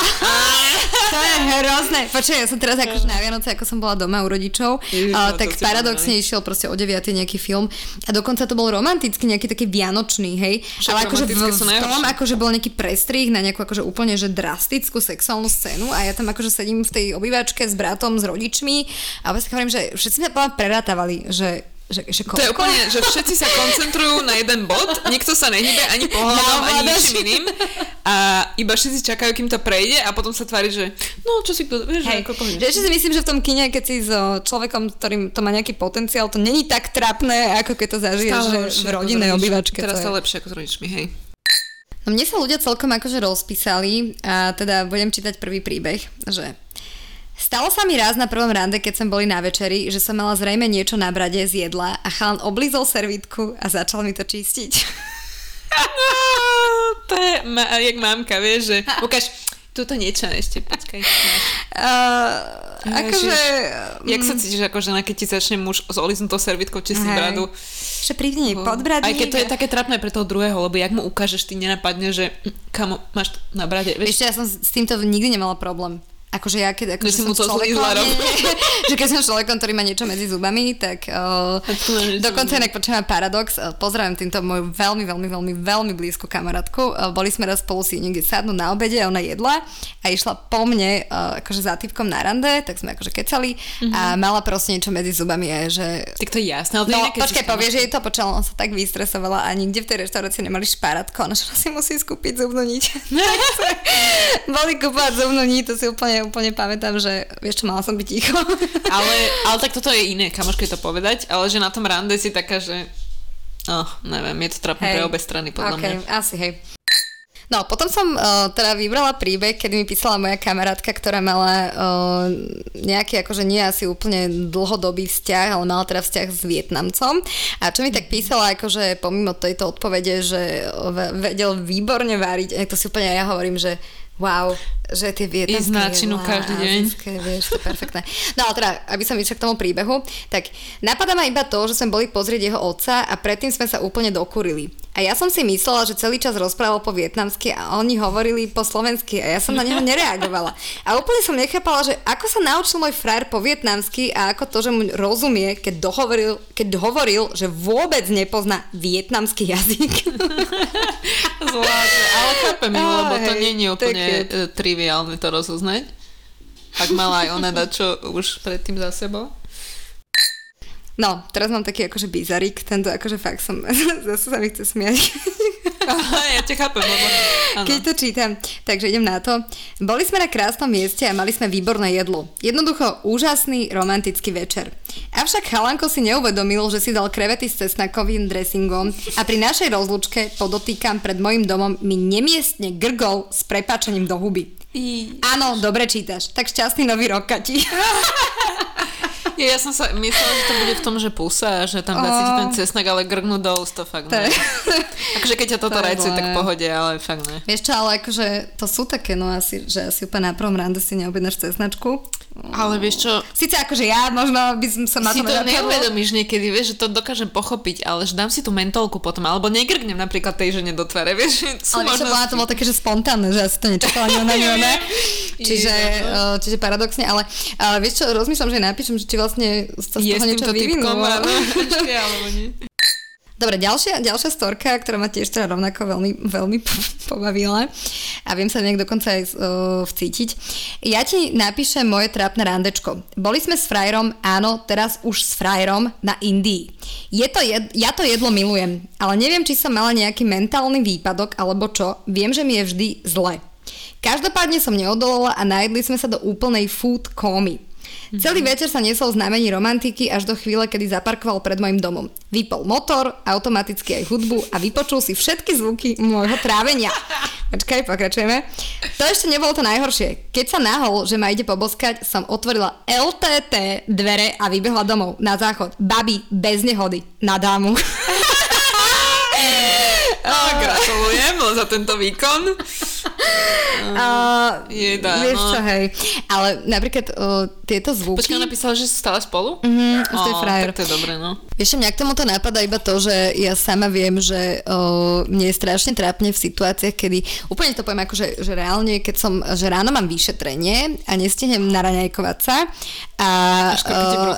to je hrozné. Počkaj, ja som teraz akože na Vianoce, ako som bola doma u rodičov, Ježiš, ale, tak paradoxne išiel proste o deviatej nejaký film a dokonca to bol romantický, nejaký taký vianočný, hej. Však ale akože v, v tom, akože bol nejaký prestrih na nejakú akože úplne, že drastickú sexuálnu scénu a ja tam akože sedím v tej obývačke s bratom, s rodičmi a vlastne hovorím, že všetci sa prerátavali, že, že, že to je úplne, že všetci sa koncentrujú na jeden bod, nikto sa nehybe ani pohľadom, ani ničím iným a iba všetci čakajú, kým to prejde a potom sa tvári, že no, čo si, vieš, hey, ako povieš. Ešte si myslím, že v tom kine, keď si s človekom, ktorým to má nejaký potenciál, to není tak trápne, ako keď to zažiješ že v rodinnej obývačke. Teraz to je lepšie ako s rodičmi, hej. No mne sa ľudia celkom akože rozpísali a teda budem čítať prvý príbeh, že stalo sa mi raz na prvom rande, keď sme boli na večeri, že som mala zrejme niečo na brade z jedla a chalan oblízol servítku a začal mi to čistiť. No, to je ma- jak mamka, vieš, že ukáž, tuto niečo ešte, počkaj. Uh, akože... Um, jak sa cítiš ako žena, keď ti začne muž s olíznutou servítkou čistiť bradu? Že prídne pod bradník. Aj keď to je také trápne pre toho druhého, lebo jak mu ukážeš, ty nenapadne, že kamo, máš na brade, vieš? Ešte ja som s týmto nikdy nemala problém. Akože ja, keď akože som človekom, že keď som človekom, ktorý má niečo medzi zubami, tak uh, dokonca inak počujem paradox. Uh, pozdravím týmto moju veľmi, veľmi, veľmi, veľmi blízku kamarátku. Uh, boli sme raz spolu si niekde sadnúť na obede a ona jedla a išla po mne uh, akože za typkom na rande, tak sme akože kecali uh-huh. a mala proste niečo medzi zubami. Je, že... Tak to je jasné. Ale to no, počkaj, povieš jej to, počala, on sa tak vystresovala a nikde v tej reštaurácii nemali šparátko. Ona šla si musí skúpiť zubnú niť. Boli kúpať zubnú niť, to si úplne ja úplne pamätám, že vieš čo, mala som byť ticho. Ale, ale tak toto je iné, kamoške to povedať, ale že na tom rande si taká, že oh, neviem, je to trápne pre obe strany, podľa okay, mňa. Asi, hej. No, potom som uh, teda vybrala príbeh, kedy mi písala moja kamarátka, ktorá mala uh, nejaký, akože nie asi úplne dlhodobý vzťah, ale mala teda vzťah s Vietnamcom. A čo mi tak písala, akože pomimo tejto odpovede, že vedel výborne váriť, to si úplne ja hovorím, že wow, že tie vietnamské... Ísť na činu každý deň. Vieš, to je perfektné. No ale teda, aby som išla k tomu príbehu, tak napadá ma iba to, že sme boli pozrieť jeho otca a predtým sme sa úplne dokurili. A ja som si myslela, že celý čas rozprával po vietnamsky a oni hovorili po slovensky a ja som na neho nereagovala. A úplne som nechápala, že ako sa naučil môj frajer po vietnamsky a ako to, že mu rozumie, keď dohovoril, keď hovoril, že vôbec nepozná vietnamský jazyk. Zvláštne, ale chápem ju, lebo to nie je úplne triviálne to rozoznať. Ak mala aj ona dačo už predtým za sebou. No, teraz mám taký akože bizarík, tento akože fakt som, zase sa mi chce smiať. Ja ťa chápem, lebo... Ano. Keď to čítam, takže idem na to. Boli sme na krásnom mieste a mali sme výborné jedlo. Jednoducho úžasný romantický večer. Avšak chalanko si neuvedomil, že si dal krevety s cesnakovým dressingom a pri našej rozlúčke, podotýkam, pred mojim domom mi nemiestne grgol s prepáčením do huby. I... Áno, dobre čítaš, tak šťastný nový rok, Kati. Ja, ja som sa myslela, že to bude v tom, že pusa, že tam dá oh. cítiť ten cesnak, ale grgnú do úst, to fakt ne. Akože keď ťa toto rajcuje, tak pohode, ale fakt ne. Vieš čo, ale akože to sú také, no asi, že asi úplne na prvom rande si neobjednáš cesnačku. Ale vieš čo... Sice akože ja, možno by som sa na to... Si to neuvedomíš niekedy, vieš, že to dokážem pochopiť, ale že dám si tú mentolku potom, alebo negrgnem napríklad tej žene do tvare, vieš. Ale vieš čo, bola to bolo také, že spontánne, že asi to nečakala ani ona, ani ona. Čiže, čiže paradoxne, ale, ale vieš čo, rozmýšľam, že napíšem, že vlastne sa z toho niečo vyvinú. Dobre, ďalšia, ďalšia storka, ktorá ma tiež teda rovnako veľmi, veľmi pobavila a viem sa nejak dokonca aj uh, vcítiť. Ja ti napíšem moje trápne randečko. Boli sme s frajerom, áno, teraz už s frajerom na Indii. Je to jed, ja to jedlo milujem, ale neviem, či som mala nejaký mentálny výpadok alebo čo. Viem, že mi je vždy zle. Každopádne som neodolala a najedli sme sa do úplnej food cómy. Mm-hmm. Celý večer sa nesol znamení romantiky až do chvíle, kedy zaparkoval pred mojim domom. Vypol motor, automaticky aj hudbu a vypočul si všetky zvuky môjho trávenia. Počkaj, pokračujeme. To ešte nebolo to najhoršie. Keď sa nahol, že ma ide poboskať, som otvorila el té té dvere a vybehla domov na záchod. Babi, bez nehody. Na dámu. A gratulujem za tento výkon. Uh, je dá, vieš čo, hej. Ale napríklad uh, tieto zvuky... Počkaj, napísala, že sú stále spolu? Mhm, už to je frajer. Tak to je dobré, no. Vieš, mňa k tomuto napadá iba to, že ja sama viem, že uh, mne je strašne trápne v situáciách, kedy... Úplne to poviem ako, že, že reálne, keď som... Že ráno mám vyšetrenie a nestihnem naraňajkovať sa a,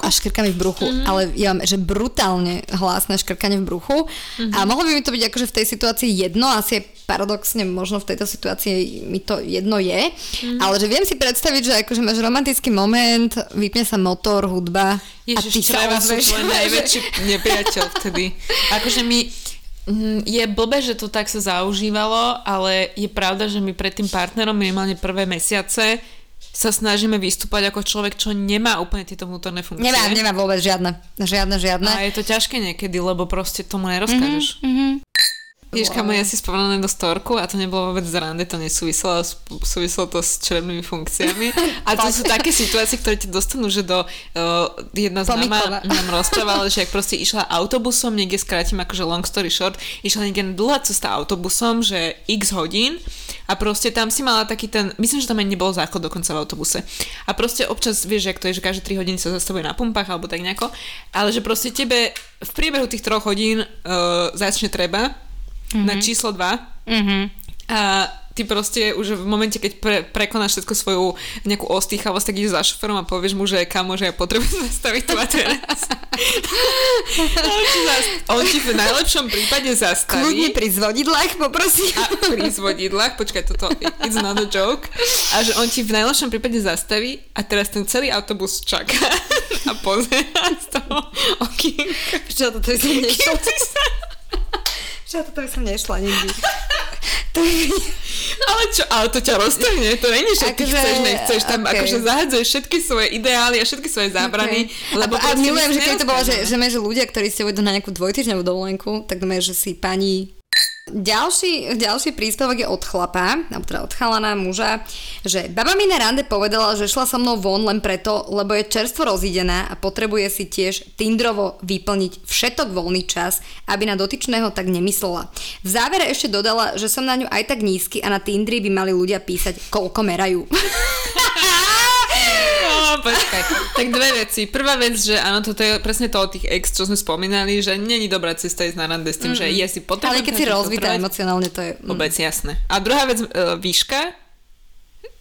a škrka mi v bruchu. Mm-hmm. Ale ja mám, že brutálne hlásne škrkanie v bruchu. Mm-hmm. A mohlo by mi to byť akože v tej situácii jedno, asi paradoxne možno v tejto situácii mi to jedno je, mm. ale že viem si predstaviť, že akože máš romantický moment, vypne sa motor, hudba. Ježiš, a ty sa ozveš. Ježiš, len najväčší nepriateľ vtedy. Akože mi je blbé, že to tak sa zaužívalo, ale je pravda, že my pred tým partnerom minimálne prvé mesiace sa snažíme vystúpať ako človek, čo nemá úplne tieto vnútorné funkcie. Nemá, nemá vôbec žiadne. Žiadne, žiadne. A je to ťažké niekedy, lebo proste tomu nerozkážeš. Mm-hmm, mm-hmm. Vieš, wow. Kamo, ja si spomenula na jednu storku a to nebolo vôbec z rande, to nesúviselo, súviselo to s črevnými funkciami. A to sú také situácie, ktoré ti dostanú, že do... Uh, jedna známa nám rozprávala, že ak proste išla autobusom, niekde skrátim akože long story short, išla niekde dlhá cesta autobusom, že x hodín a proste tam si mala taký ten... Myslím, že tam ani nebol záchod dokonca v autobuse. A proste občas, vieš, jak to je, že každé tri hodiny sa zastavuje na pumpách alebo tak nejako, ale že proste tebe v priebehu tých troch hodín uh, začne treba. Mm-hmm. Na číslo dva. Mm-hmm. A ty proste už v momente, keď pre, prekonáš všetko svoju nejakú ostýchavosť, tak ideš za šoferom a povieš mu, že kamo, že ja potrebujem zastaviť to a teraz. On ti v najlepšom prípade zastaví. Kľudne pri zvodidlách, poprosím. A pri zvodidlách, počkaj, toto it's not a joke. A že on ti v najlepšom prípade zastaví a teraz ten celý autobus čaká a pozerá z toho okýnka. Čo toto si nešlo? Čo, toto by som nešla nikdy. To je... Ale čo, ale to ťa roztrhne, to není, že ty chceš, nechceš, tam okay. Akože zahadzuješ všetky svoje ideály a všetky svoje zábrany. Okay. Lebo a, a milujem, že keď to bolo, že, že, že ľudia, ktorí ste uvedú na nejakú dvojtýždňovú dovolenku, tak doma, že si pani... Ďalší, ďalší príspevok je od chlapa, alebo teda od chalana, muža, že baba mi na rande povedala, že šla so mnou von len preto, lebo je čerstvo rozídená a potrebuje si tiež tindrovo vyplniť všetok voľný čas, aby na dotyčného tak nemyslela. V závere ešte dodala, že som na ňu aj tak nízky a na Tindri by mali ľudia písať, koľko merajú. Počkaj. Tak dve veci. Prvá vec, že áno, toto je presne to od tých ex, čo sme spomínali, že není dobrá cesta ísť na rande s tým, mm-hmm. že ja si potrebujem... Ale keď si rozvitá emocionálne, to je... Vôbec mm. jasné. A druhá vec, výška,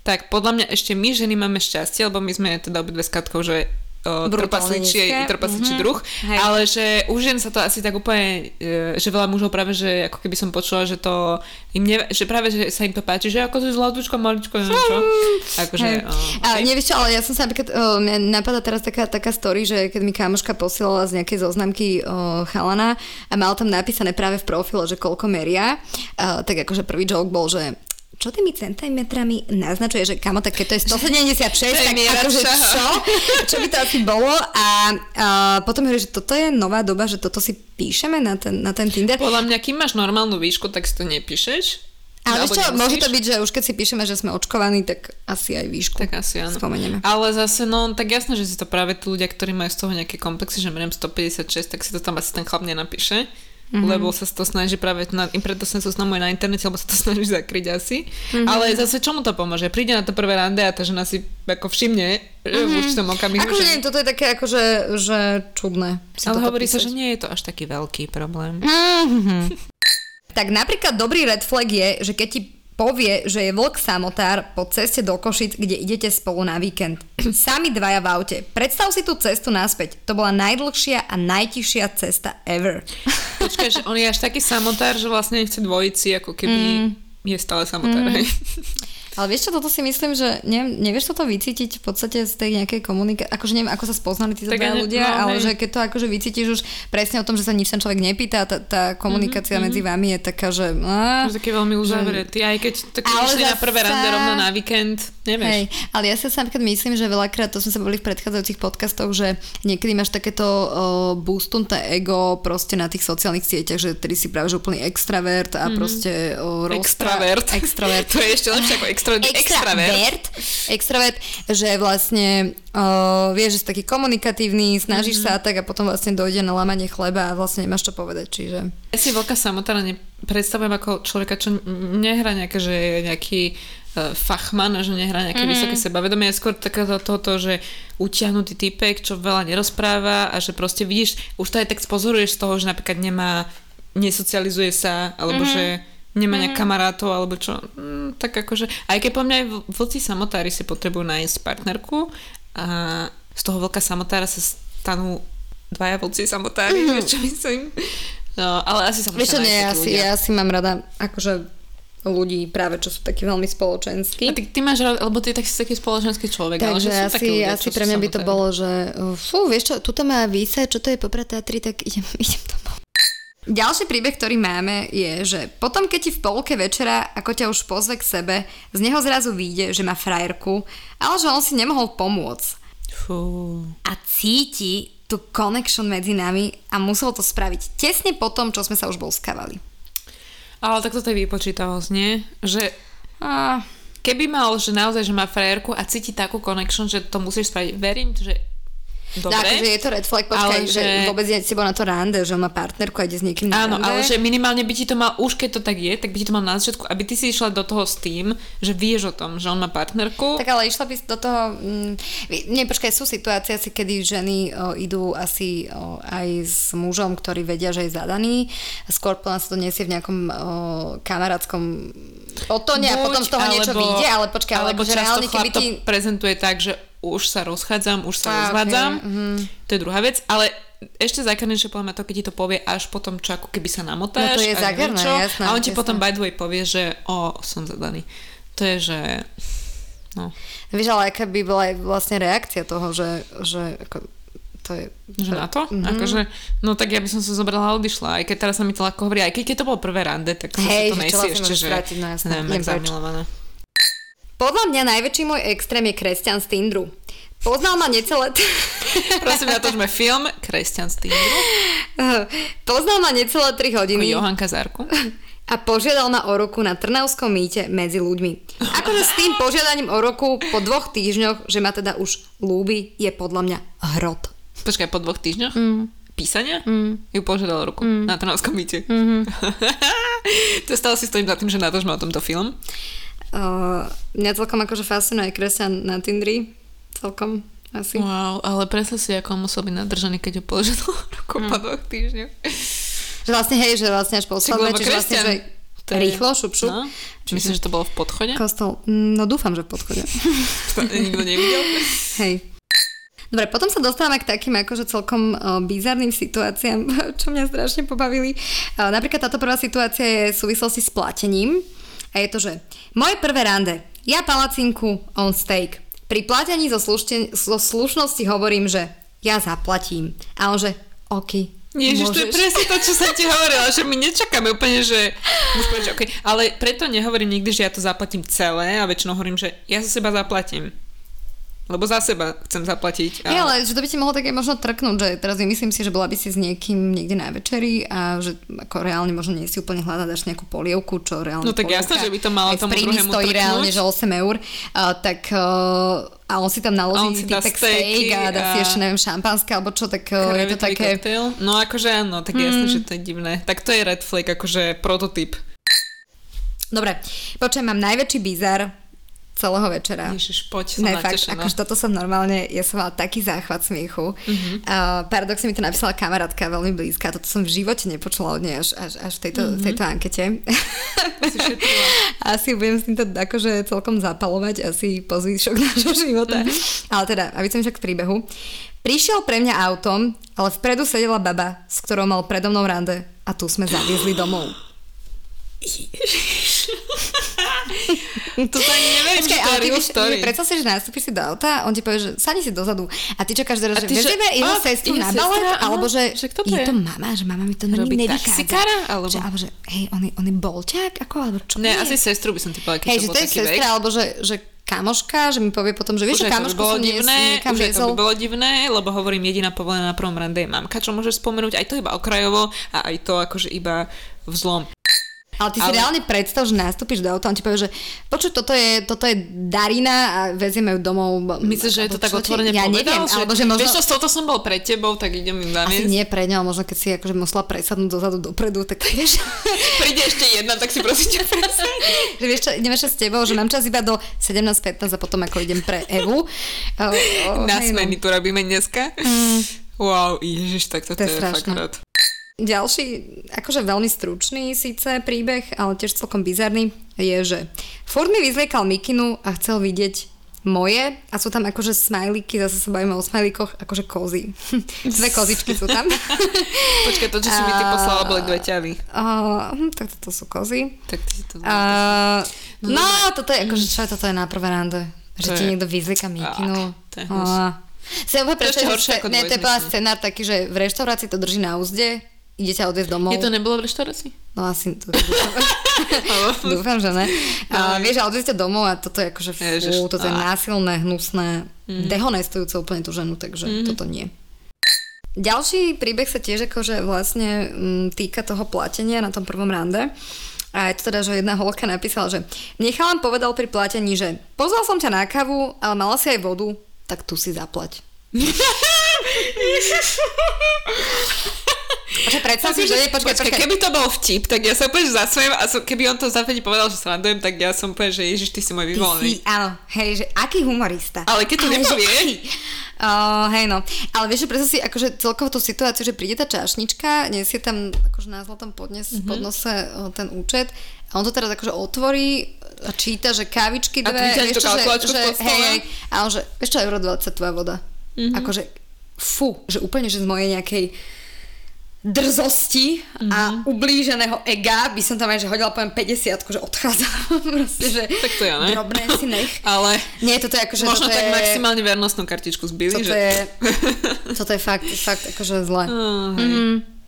tak podľa mňa ešte my ženy máme šťastie, lebo my sme teda obidve s Katkou, že trpasličie i trpasličí mm-hmm. druh, hej. Ale že už žen sa to asi tak úplne, že veľa mužov práve, že ako keby som počula, že to im ne, že práve, že sa im to páči, že ako to je zladučko, maličko, neviem čo. Akože, hey. Okay. A nevieš čo, ale ja som sa napríklad, uh, mňa napadá teraz taká, taká story, že keď mi kamoška posielala z nejakej zoznamky uh, chalana a mal tam napísané práve v profile, že koľko meria, uh, tak akože prvý joke bol, že čo tými centimetrami naznačuje, že kamo, tak keď to je sto sedemdesiatšesť, tak akože čo? Čo by to asi bolo? A, a potom hovorí, že toto je nová doba, že toto si píšeme na ten, na ten Tinder. Podľa mňa, kým máš normálnu výšku, tak si to nepíšeš. Ale čo, môže to byť, že už keď si píšeme, že sme očkovaní, tak asi aj výšku. Tak asi áno. Spomenieme. Ale zase, no, tak jasné, že si to práve tí ľudia, ktorí majú z toho nejaké komplexy, že meriem sto päťdesiatšesť, tak si to tam asi ten chlap nenapíše. Mm-hmm. Lebo sa to snaží práve na, im preto sa zoznamuje na internete, lebo sa to snaží zakryť asi. Mm-hmm. Ale zase čomu to pomôže? Príde na to prvé rande a tá žena si ako všimne mm-hmm. v určitom okamihu. Akože nie, toto je také akože že čudné. Ale hovorí písať. Sa, že nie je to až taký veľký problém. Mm-hmm. Tak napríklad dobrý red flag je, že keď ti povie, že je vlk samotár po ceste do Košic, kde idete spolu na víkend. Sami dvaja v aute. Predstav si tú cestu naspäť. To bola najdlhšia a najtichšia cesta ever. Počkaj, že on je až taký samotár, že vlastne nechce dvojici, ako keby mm. je stále samotár. Mm. Ale vieš čo, toto si myslím, že neviem, nevieš toto vycítiť v podstate z tej nejakej komunikácie, akože neviem, ako sa spoznali títo dvaja ľudia, no, ale hej. že keď to akože vycítiš už presne o tom, že sa nič ten človek nepýta, tá, tá komunikácia mm-hmm. medzi vami je taká, že... Á, že také veľmi uzavretý, že... aj keď taký išli na prvé rande rovno na víkend, nevieš. Hej, ale ja si sa napríklad myslím, že veľakrát, to sme sa boli v predchádzajúcich podcastoch, že niekedy máš takéto uh, boostnuté ego proste na tých sociálnych sieťach, že tedy si práve že úplný extravert a mm-hmm. proste uh, rozpra... Extravert. Extravert. To je ešte lepšie ako extravert. Extravert, extravert, že vlastne uh, vieš, že si taký komunikatívny, snažíš mm-hmm. sa a tak a potom vlastne dojde na lámanie chleba a vlastne nemáš čo povedať, čiže... Ja si veľká samotná nepredstavujem ako človeka, čo nehrá nejaké, že je nejaký uh, fachman, že nehrá nejaké mm-hmm. vysoké sebavedomie, je skôr také toto, že utiahnutý typek, čo veľa nerozpráva a že proste vidíš, už to aj tak spozoruješ z toho, že napríklad nemá, nesocializuje sa, alebo mm-hmm. že nemá nejak kamarátov, alebo čo. Mm, tak akože, aj keď po mňa aj vlci samotári si potrebujú nájsť partnerku a z toho vlka samotára sa stanú dvaja vlci samotári, mm. čo myslím. No, ale asi sa môžem nájsť takí ľudia. Ja si mám rada, akože ľudí práve, čo sú takí veľmi spoločenskí. A ty, ty máš rád, lebo ty tak si taký spoločenský človek. Takže ale že asi, ľudia, asi pre mňa by to bolo, že fú, vieš čo, tuto má výsa, čo to je Popra Tatry, tak idem, idem domov. Ďalší príbeh, ktorý máme, je, že potom, keď ti v polke večera, ako ťa už pozve k sebe, z neho zrazu vyjde, že má frajerku, ale že on si nemohol pomôcť. Fú. A cíti tú connection medzi nami a musel to spraviť tesne po tom, čo sme sa už bolskávali. Ale tak toto je vypočítavosť, nie? Že... A... Keby mal, že naozaj, že má frajerku a cíti takú connection, že to musíš spraviť. Verím, že... Dobre. Takže je to red flag, počkaj, že... že vôbec je s tebou na to rande, že on má partnerku a ide s niekým na áno, rande. Áno, ale že minimálne by ti to mal, už keď to tak je, tak by ti to mal na začiatku, aby ty si išla do toho s tým, že vieš o tom, že on má partnerku. Tak ale išla by do toho... Mm, nie, počkaj, sú situácie asi, kedy ženy o, idú asi o, aj s mužom, ktorý vedia, že je zadaný. Skôr plná sa to nesie v nejakom o, kamarátskom otone a potom z toho alebo, niečo vyjde, ale počkaj, ale že reálne, keby ti... Alebo často chlap to prezentuje tak, že už sa rozchádzam, už sa ah, rozvádzam. Okay. Mm-hmm. To je druhá vec, ale ešte zákarnejšie poviem to, keď ti to povie až potom, čo ako keby sa namotáš. No to je zákarné, jasné. A on ti jasná. Potom by the way povie, že o, som zadaný. To je, že... No. Víš, ale aká by bola aj vlastne reakcia toho, že... že ako, to je... Že na to? Mm-hmm. Akože, no tak ja by som sa zobrala a odišla. Aj keď teraz sa mi to ľahko hovorí, aj keď to bolo prvé rande, tak som hey, sa to nejsi ešte, že... Hej, že neviem, zamilovaná. Podľa mňa najväčší môj extrém je kresťan z Tindru. Poznal ma necelé... T- Prosím, natočme film Kresťan z Tindru. Poznal ma necelé tri hodiny. Ako Johanka Zárku. A požiadal ma o ruku na Trnavskom mýte medzi ľuďmi. Akože s tým požiadaním o ruku po dvoch týždňoch, že ma teda už ľúbi, je podľa mňa hrot. Počkaj, po dvoch týždňoch? Mm. Písania? Mm. Ju požiadal ruku mm. na Trnavskom mýte. Mm-hmm. To stále si stojím za tým, že natočme o tomto film. Uh, mňa celkom akože fascinuje kresťan na Tinderi, celkom asi. Wow, ale presne si, ako on musel byť nadržaný, keď ho položil ruku mm. po dvoch týždňoch. Že vlastne, hej, že vlastne až posledné, čiže vlastne, že je... rýchlo, šup, šup. No, myslím, že to bolo v podchode? Kostol, no dúfam, že v podchode. To nikto nevidel. Hej. Dobre, potom sa dostávame k takým akože celkom uh, bizarným situáciám, čo mňa strašne pobavili. Uh, napríklad táto prvá situácia je v súvislosti s platením. A je to, že moje prvé rande, ja palacinku, on steak. Pri platení zo, slušten- zo slušnosti hovorím, že ja zaplatím. A on že, ok, Ježiš, môžeš. To je presne to, čo som ti hovorila, že my nečakáme úplne, že... Povedať, že okay. Ale preto nehovorím nikdy, že ja to zaplatím celé a väčšinou hovorím, že ja za seba zaplatím. Lebo za seba chcem zaplatiť. A... Je, ale že to by ti mohlo také možno trknúť, že teraz myslím si, že bola by si s niekým niekde na večeri a že ako reálne možno nie si úplne hľadať až nejakú polievku, čo reálne no tak jasné, že by to malo tomu druhému trknúť. Reálne, že osem eur, a, tak a on si tam naloží týpek steak a dá si a... ešte neviem šampanské alebo čo, tak je to také... Cocktail. No akože áno, tak jasné, mm. že to je divné. Tak to je red flag, akože prototyp. Dobre, počujem, mám najväčší bizar celého večera. Ježiš, poď, som ne, natešená. Fakt, akože toto som normálne, ja som mala taký záchvat smiechu. Mm-hmm. Uh, paradoxne mi to napísala kamarátka, veľmi blízka, toto som v živote nepočula od nej až, až, až v tejto, mm-hmm. tejto ankete. Asi budem s týmto akože celkom zapalovať, asi po zvyšok nášho života. Mm-hmm. Ale teda, aby som však v príbehu. Prišiel pre mňa autom, ale vpredu sedela baba, s ktorou mal predo mnou rande a a tu sme zaviezli domov. Ježiš. Toto ani neverím, že to je real story. Predstav si, že nastúpiš si do auta, on ti povie, že sadni si dozadu a ty čakáš teraz, že vezieme jeho sestru na balet, alebo že je to mama, že mama mi to nikdy nevykáza. Alebo že hej, on je, on je bolťák, ako, alebo čo? Ne, asi sestru by som ti povedala, keď to bol taký vek. Hej, že to je sestra, alebo že, že kamoška, že mi povie potom, že vieš, že kamošku som divné, niekam viezol. Už to by bolo divné, lebo hovorím, jediná povolená na prvom rande je mamka, čo môžeš spomenúť, aj to iba okrajovo a aj to akože iba vzlom. Ale ty si ale... reálne predstav, že nastúpiš do auta, on ti povie, že počuť, toto je, toto je Darina a vezieme ju domov. Myslíš, že je to tak otvorene ja povedal? Ja neviem, že, alebo že možno... Vieš čo, s touto som bol pred tebou, tak idem im naviesť. Asi nie pre ňou, možno keď si akože musela presadnúť dozadu dopredu, tak vieš... Príde ešte jedna, tak si prosím ťa presadnúť. Že vieš čo, idem ešte s tebou, že mám čas iba do sedemnásť pätnásť a potom ako idem pre Evu. Oh, oh, Nasmeny tu robíme dneska. Mm. Wow, ježiš, tak toto to je, je fakt rád. Ďalší, akože veľmi stručný síce príbeh, ale tiež celkom bizarný, je, že furt mi vyzliekal mikinu a chcel vidieť moje a sú tam akože smajlíky, zase sa bavíme o smajlíkoch, akože kozy. Dve kozičky sú tam. Počkaj, to, čo si mi ty poslala, boli dve ťavy. Uh, tak toto sú kozy. Tak ty si to uh, no, no, toto je akože, čo je toto je na prvé rande? Že ti niekto vyzlieka mikinu. To je horšie ako dvojdne. To je bola scenár taký, že v reštaurácii to drží na úzde, ide ťa odviesť domov. Je to nebolo v reštaurácii? No asi to dúfam, že ne. A no, vieš, ale odviesť ťa domov a toto je akože fú, toto je násilné, hnusné, mm. dehonestujúce úplne tú ženu, takže mm. toto nie. Ďalší príbeh sa tiež akože vlastne týka toho platenia na tom prvom rande. A je to teda, že jedna holka napísala, že mne chalán povedal pri platení, že pozval som ťa na kávu, ale mala si aj vodu, tak tu si zaplať. Že predstav si, že je, počkaj, počkaj, keby to bol vtip, tak ja sa úplne zasmiem a so, keby on to zápäť povedal, že srandujem, tak ja som úplne, že ježiš, ty si môj vyvolený. Ty si, áno, hej, že aký humorista. Ale keď to ale nepovie... Že, oh, hej, no. Ale vieš, že predstav si, akože celkovo tú situáciu, že príde tá čašnička, nesie tam akože na zlatom podnes, mm-hmm. podnose ten účet a on to teraz akože otvorí a číta, že kávičky dve... A ty vieš čo, že, že hej, a on že, vieš čo, euro dvadsať tvoja voda. Mm-hmm. Akože, fú, že úplne, že z mojej nejakej drzosti mm-hmm. a ublíženého ega by som tam aj že hodila poviem päťdesiatku, že odchádzam proste, že tak to ja, ne? Drobné si nech. Ale nie, toto je akože... Možno tak je... maximálne vernostnú kartičku zbili, toto že... Je... toto je fakt, fakt akože zle. Oh, mm-hmm.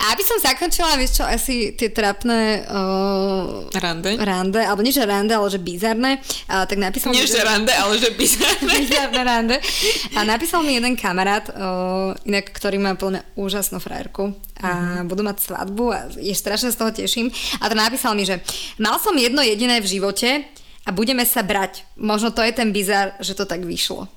A aby som zakončila, vieš čo, asi tie trapné... Uh, rande? Rande, alebo nie že rande, ale že bizarné. Uh, tak napísal nie mi, že rande, ale že bizarné. Bizarné rande. A napísal mi jeden kamarát, uh, inak, ktorý má plne úžasnú frajerku. A mm. budú mať svadbu a je strašne z toho teším. A to napísal mi, že mal som jedno jediné v živote a budeme sa brať. Možno to je ten bizar, že to tak vyšlo.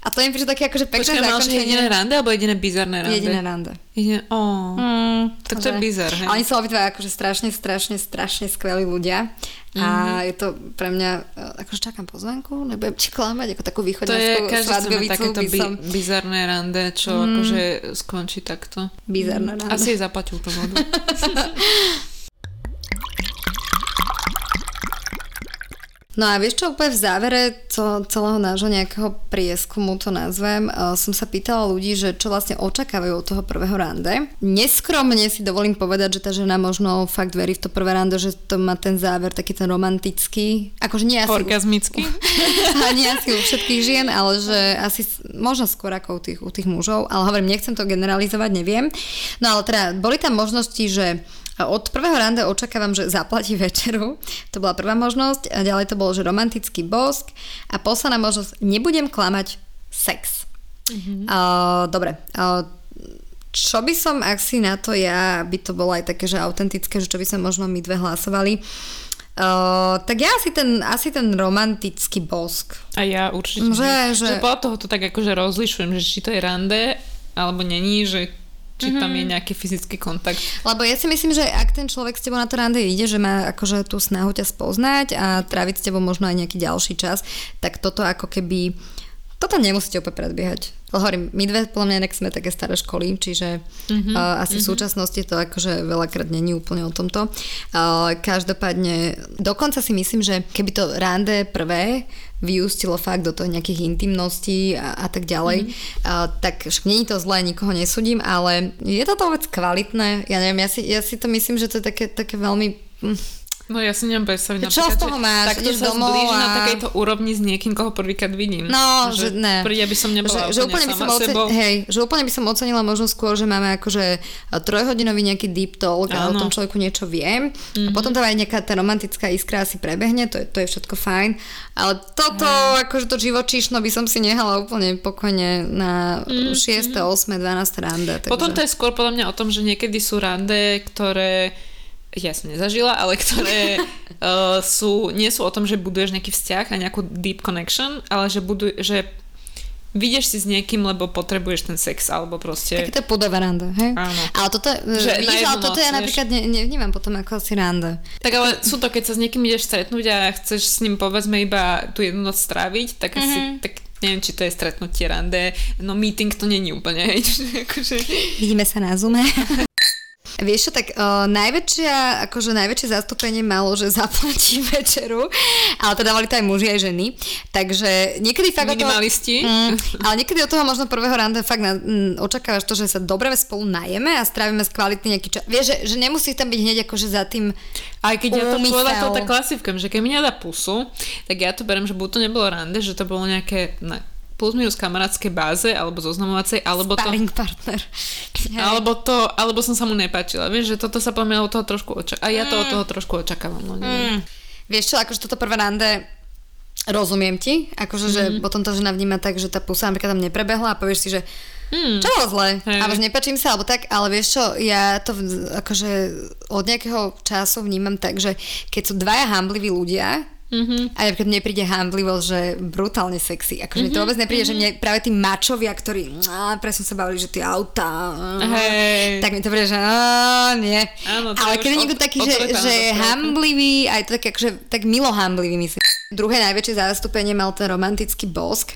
A to im prišlo také akože pekné zakončenie. Počkaj, máš jediné rande, alebo jediné bizarné rande? Jediné rande. Jediné, oh. mm, tak to je bizar, hej. A oni sú obidva akože strašne, strašne, strašne skvelí ľudia. Mm-hmm. A je to pre mňa, akože čakám pozvanku, nebudem či klamať, ako takú východňarskú svadbovicu. To je každý by som... bizarné rande, čo mm. akože skončí takto. Bizarné mm. rande. Asi jej zaplatil to vodu. No a vieš čo, úplne v závere to, celého nášho nejakého prieskumu to nazvem, som sa pýtala ľudí, že čo vlastne očakávajú od toho prvého rande. Neskromne si dovolím povedať, že tá žena možno fakt verí v to prvé rande, že to má ten záver taký ten romantický, akože nie asi... Orgazmický. U, nie asi u všetkých žien, ale že asi možno skôr ako u tých, u tých mužov, ale hovorím, nechcem to generalizovať, neviem. No ale teda, boli tam možnosti, že od prvého rande očakávam, že zaplatí večeru. To bola prvá možnosť. A ďalej to bolo, že romantický bosk. A posledná možnosť, nebudem klamať, sex. Mm-hmm. Uh, dobre. Uh, čo by som asi na to ja, aby to bolo aj také, že autentické, že čo by som možno my dve hlasovali. Uh, tak ja asi ten, asi ten romantický bosk. A ja určite. Že, že... že po toho to tak akože rozlišujem, že či to je rande, alebo není, že či tam je nejaký fyzický kontakt. Lebo ja si myslím, že ak ten človek s tebou na to rande ide, že má akože tú snahu ťa spoznať a tráviť s tebou možno aj nejaký ďalší čas, tak toto ako keby Toto nemusíte opäť predbiehať. Hovorím, my dve, podľa mňa, inak sme také staré školy, čiže mm-hmm. uh, asi mm-hmm. v súčasnosti to akože veľakrát není úplne o tomto. Uh, každopádne, dokonca si myslím, že keby to rande prvé vyústilo fakt do toho nejakých intimností a, a tak ďalej, mm-hmm. uh, tak však není to zlé, nikoho nesudím, ale je to vôbec kvalitné. Ja neviem, ja si, ja si to myslím, že to je také, také veľmi... Mm, no ja si neviem predstaviť. Čo z toho máš? Takto sa zblíži a... na takejto úrovni s niekým, koho prvýkrát vidím. No, že, že ne. Príde, aby som nebola že, úplne, že úplne sama oce... sebou. Hej, že úplne by som ocenila možno skôr, že máme akože trojhodinový nejaký deep talk a o tom človeku niečo viem. Mm-hmm. A potom tam aj nejaká tá romantická iskra asi prebehne, to je, to je všetko fajn. Ale toto, hmm. akože to živočíšno by som si nehala úplne pokojne na mm-hmm. šiesta, ôsma, dvanásta rande. Takže... Potom to je skôr podľa mňa o tom, že niekedy sú rande, ktoré ja som nezažila, ale ktoré uh, sú, nie sú o tom, že buduješ nejaký vzťah a nejakú deep connection, ale že budu, že vidieš si s niekým, lebo potrebuješ ten sex, alebo proste... Také to je podoba rande, hej? Áno. Ale toto, že vidíš, ale toto ja napríklad ne, nevnímam potom ako asi rande. Tak ale sú to, keď sa s niekým ideš stretnúť a chceš s ním povedzme iba tú jednu noc stráviť, tak asi... Mm-hmm. Tak, neviem, či to je stretnutie rande, no meeting to není úplne, hej? Akože... Vidíme sa na Zoome. Vieš čo, tak uh, najväčšia, akože najväčšie zastúpenie malo, že zaplatí večeru, ale to dávali to aj muži, aj ženy, takže niekedy fakt minimalisti. Toho, mm, ale niekedy od toho možno prvého rande fakt na, mm, očakávaš to, že sa dobre spolu najeme a strávime skvalitný nejaký čas. Vieš, že, že nemusí tam byť hneď akože za tým aj keď úmysel. Ja to povedala to tá klasivka, že keď mi nedá pusu, tak ja to beriem, že buď to nebolo rande, že to bolo nejaké... Ne. Plus minus kamarátskej báze, alebo zoznamovacej, alebo Sparing to... partner. Alebo to, alebo som sa mu nepáčila. Vieš, že toto sa pomiela od toho trošku očakávam. A ja to mm. od toho trošku očakávam. No, mm. Vieš čo, akože toto prvé rande rozumiem ti, akože, mm. že potom to žena vníma tak, že tá pusa napríklad tam neprebehla a povieš si, že mm. čo bolo zle, hey. Alebo nepáčim sa, alebo tak, ale vieš čo, ja to akože od nejakého času vnímam tak, že keď sú dvaja hambliví ľudia, mm-hmm. a napríklad mne príde handlivosť, že brutálne sexy. Akože mm-hmm. mi to vôbec nepríde, mm-hmm. že mne práve tí mačovia, ktorí á, presne sa bavili, že tie autá, hey. Tak mi to príde, že á, nie. Áno, ale keď je niekto od, taký, od, že, od, že od, je handlivý, aj to také, akože, tak milo handlivý, myslím. Druhé najväčšie zastúpenie mal ten romantický bosk.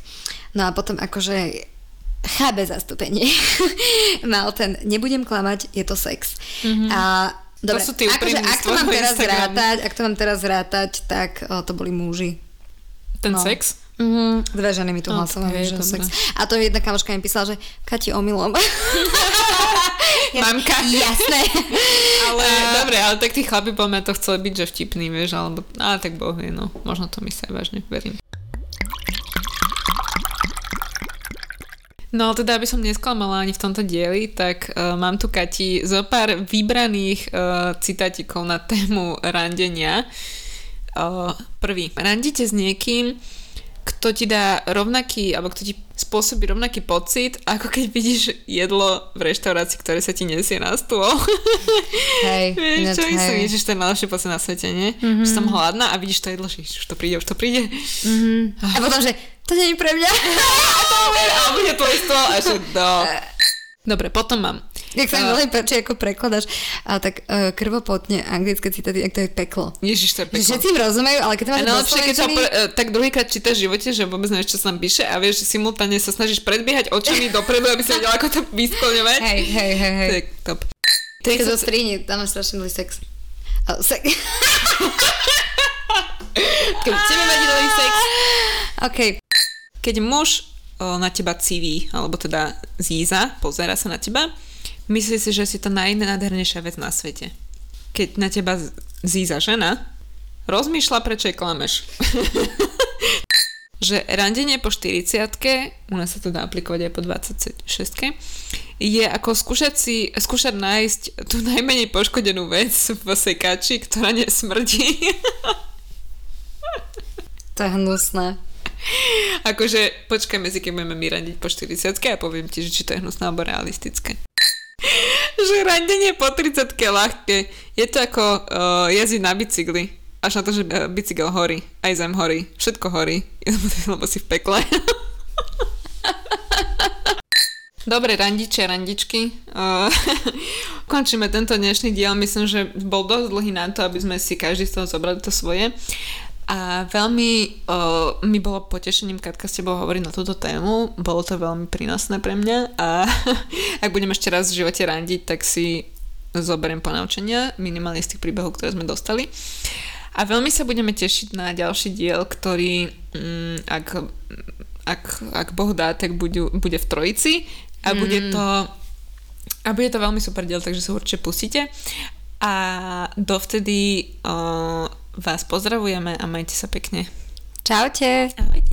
No a potom akože chábe zastúpenie. Mal ten, nebudem klamať, je to sex. Mm-hmm. A dobre, to sú tí úprimní akože, stvoru Instagramu. Ak to mám teraz rátať, tak o, to boli muži. Ten no. sex? Mm-hmm. Dve ženy mi tu no, hlasovali, že sex. A to jedna kamoška mi písala, že Kati omylom. Mamka. Jasné. Ale dobre, ale tak tí chlapi po mňa to chceli byť, že vtipný, vieš, alebo, ale tak boh vie, no. Možno to myslia vážne, verím. No teda, aby som nesklamala ani v tomto dieli, tak uh, mám tu, Kati, zo pár vybraných uh, citátikov na tému randenia. Uh, prvý. Randite s niekým, kto ti dá rovnaký, alebo kto ti spôsobí rovnaký pocit, ako keď vidíš jedlo v reštaurácii, ktoré sa ti nesie na stôl. Hej. Vieš, čo myslím, že to je najlepší pocit na svete, nie? Mm-hmm. Že som hladná a vidíš to jedlo, že už to príde, už to príde. Mm-hmm. A potom, že to nie je pre mňa. A to bude, a bude tvoj stôl. A že no. Dobre, potom mám. Jak sa mi veľmi páči, ako prekladaš, ale tak uh, krvopotne anglické citáty, ak to je peklo. Ježiš, to je peklo. Všetci im rozumejú, ale keď to máš doslovenčený... Pr- tak druhýkrát čítaš v živote, že vôbec nevieš, čo sa tam píše a vieš, že simultáne sa snažíš predbiehať očami dopredu, aby si vedela, ako to vyskloňovať. Hej, hej, hej, hej. Tak top. Ty sa dostriní, tam máš strašný dlý sex. Oh, sex. Keby tebe máte dlý sex. OK. Keď muž o, na teba civí, alebo teda zíza, pozerá sa na teba, myslí si, že si to najnádhernejšia vec na svete. Keď na teba zíza žena, rozmýšľa, prečo jej klameš. Že randenie po štyridsiatke, u nás sa to dá aplikovať aj po dvadsaťšestke, je ako skúšať si, skúšať nájsť tú najmenej poškodenú vec v sekáči, ktorá nesmrdí. To je hnusné. Akože počkajme si, keď budeme my randiť po štyridsiatke a poviem ti, že či to je hnusné alebo realistické. Že randenie po tridsiatke ľahké. Je to ako uh, jazdiť na bicykli. Až na to, že uh, bicykel horí. Aj zem horí. Všetko horí. Lebo si v pekle. Dobre, randiče, randičky. Uh, končíme tento dnešný diel. Myslím, že bol dosť dlhý na to, aby sme si každý z toho zobrali to svoje. A veľmi uh, mi bolo potešením, Katka, s tebou hovoriť na túto tému. Bolo to veľmi prínosné pre mňa a ak budem ešte raz v živote randiť, tak si zoberiem ponaučenia minimálne z tých príbehov, ktoré sme dostali. A veľmi sa budeme tešiť na ďalší diel, ktorý um, ak, ak, ak Boh dá, tak bude, bude v trojici a mm. bude to a bude to veľmi super diel, takže sa určite pustíte. A dovtedy uh, vás pozdravujeme a majte sa pekne. Čaute. Ahoj.